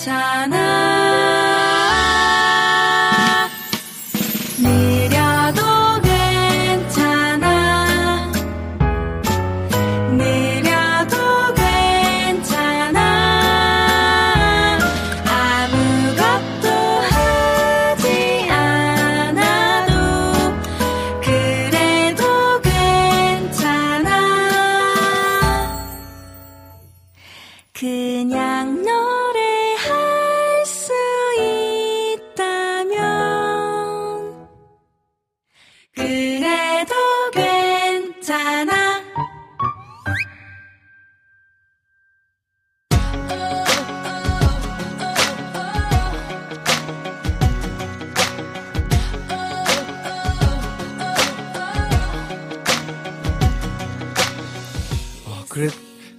괜찮아. 느려도 괜찮아. 느려도 괜찮아. 아무것도 하지 않아도 그래도 괜찮아. 그냥 노래할 수 있다면 그래도 괜찮아.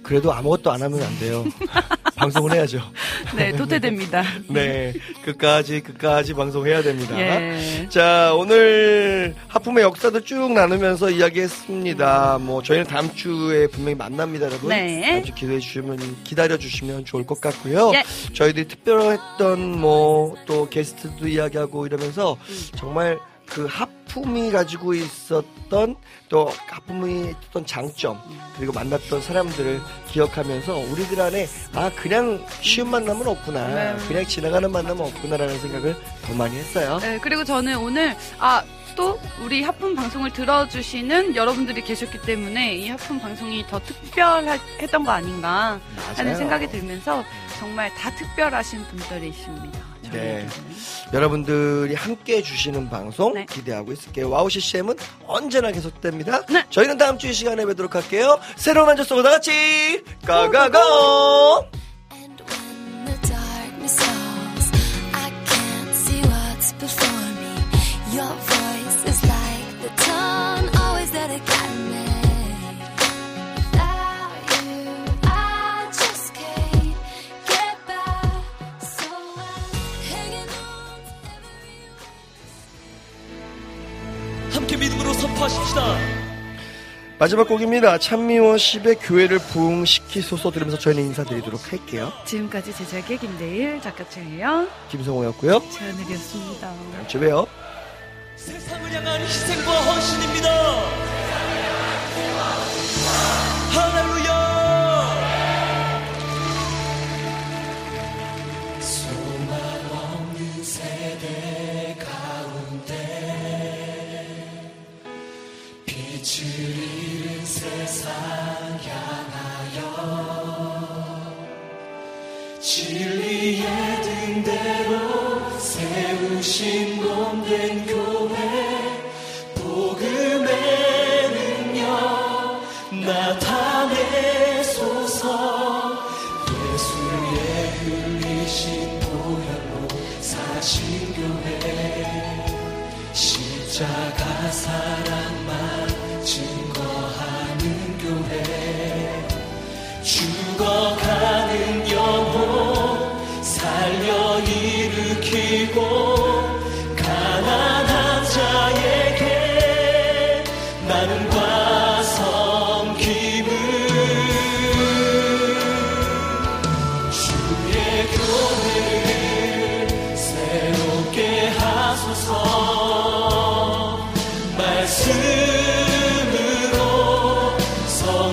그래도 아무것도 안 하면 안 돼요. 방송을 해야죠. 네, 도태됩니다. 네, 끝까지 방송해야 됩니다. 예. 자, 오늘 하품의 역사도 쭉 나누면서 이야기했습니다. 뭐 저희는 다음 주에 분명히 만납니다, 여러분. 네. 다음 주 기다려 주시면 좋을 것 같고요. 예. 저희들이 특별했던 뭐 또 게스트도 이야기하고 이러면서 정말 그 하품이 가지고 있었던 또 하품이 했던 장점 그리고 만났던 사람들을 기억하면서 우리들 안에 아 그냥 쉬운 만남은 없구나 네. 그냥 지나가는 만남은 없구나라는 생각을 더 많이 했어요. 네, 그리고 저는 오늘 또 우리 하품 방송을 들어주시는 여러분들이 계셨기 때문에 이 하품 방송이 더 특별했던 거 아닌가 맞아요. 하는 생각이 들면서 정말 다 특별하신 분들이십니다. 네. 여러분들이 함께 해주시는 방송 네. 기대하고 있을게요. 와우CCM은 언제나 계속됩니다. 네. 저희는 다음 주 이 시간에 뵙도록 할게요. 새로운 한 주 속으로 다 같이 가가고! 믿음으로 선포하십시다. 마지막 곡입니다. 찬미워십의 교회를 부흥시키소서 들으면서 저희는 인사드리도록 할게요. 지금까지 제작의 김대일, 작가 최혜영, 김성호였고요. 최하늘이었습니다. 다음 주에 봬요. 세상을 향한 희생과 헌신입니다. 할렐루야. 소망 없는 세대 가운데 빛을 잃은 세상 향하여 진리의 등대로 세우신 몸된 교회 복음의 능력 나타내소서. 예수의 흘리신 보혈로 사신 교회 십자가 사랑만 증거하는 교회 죽어가는 영혼 살려 일으키고 가난한 자에게 나는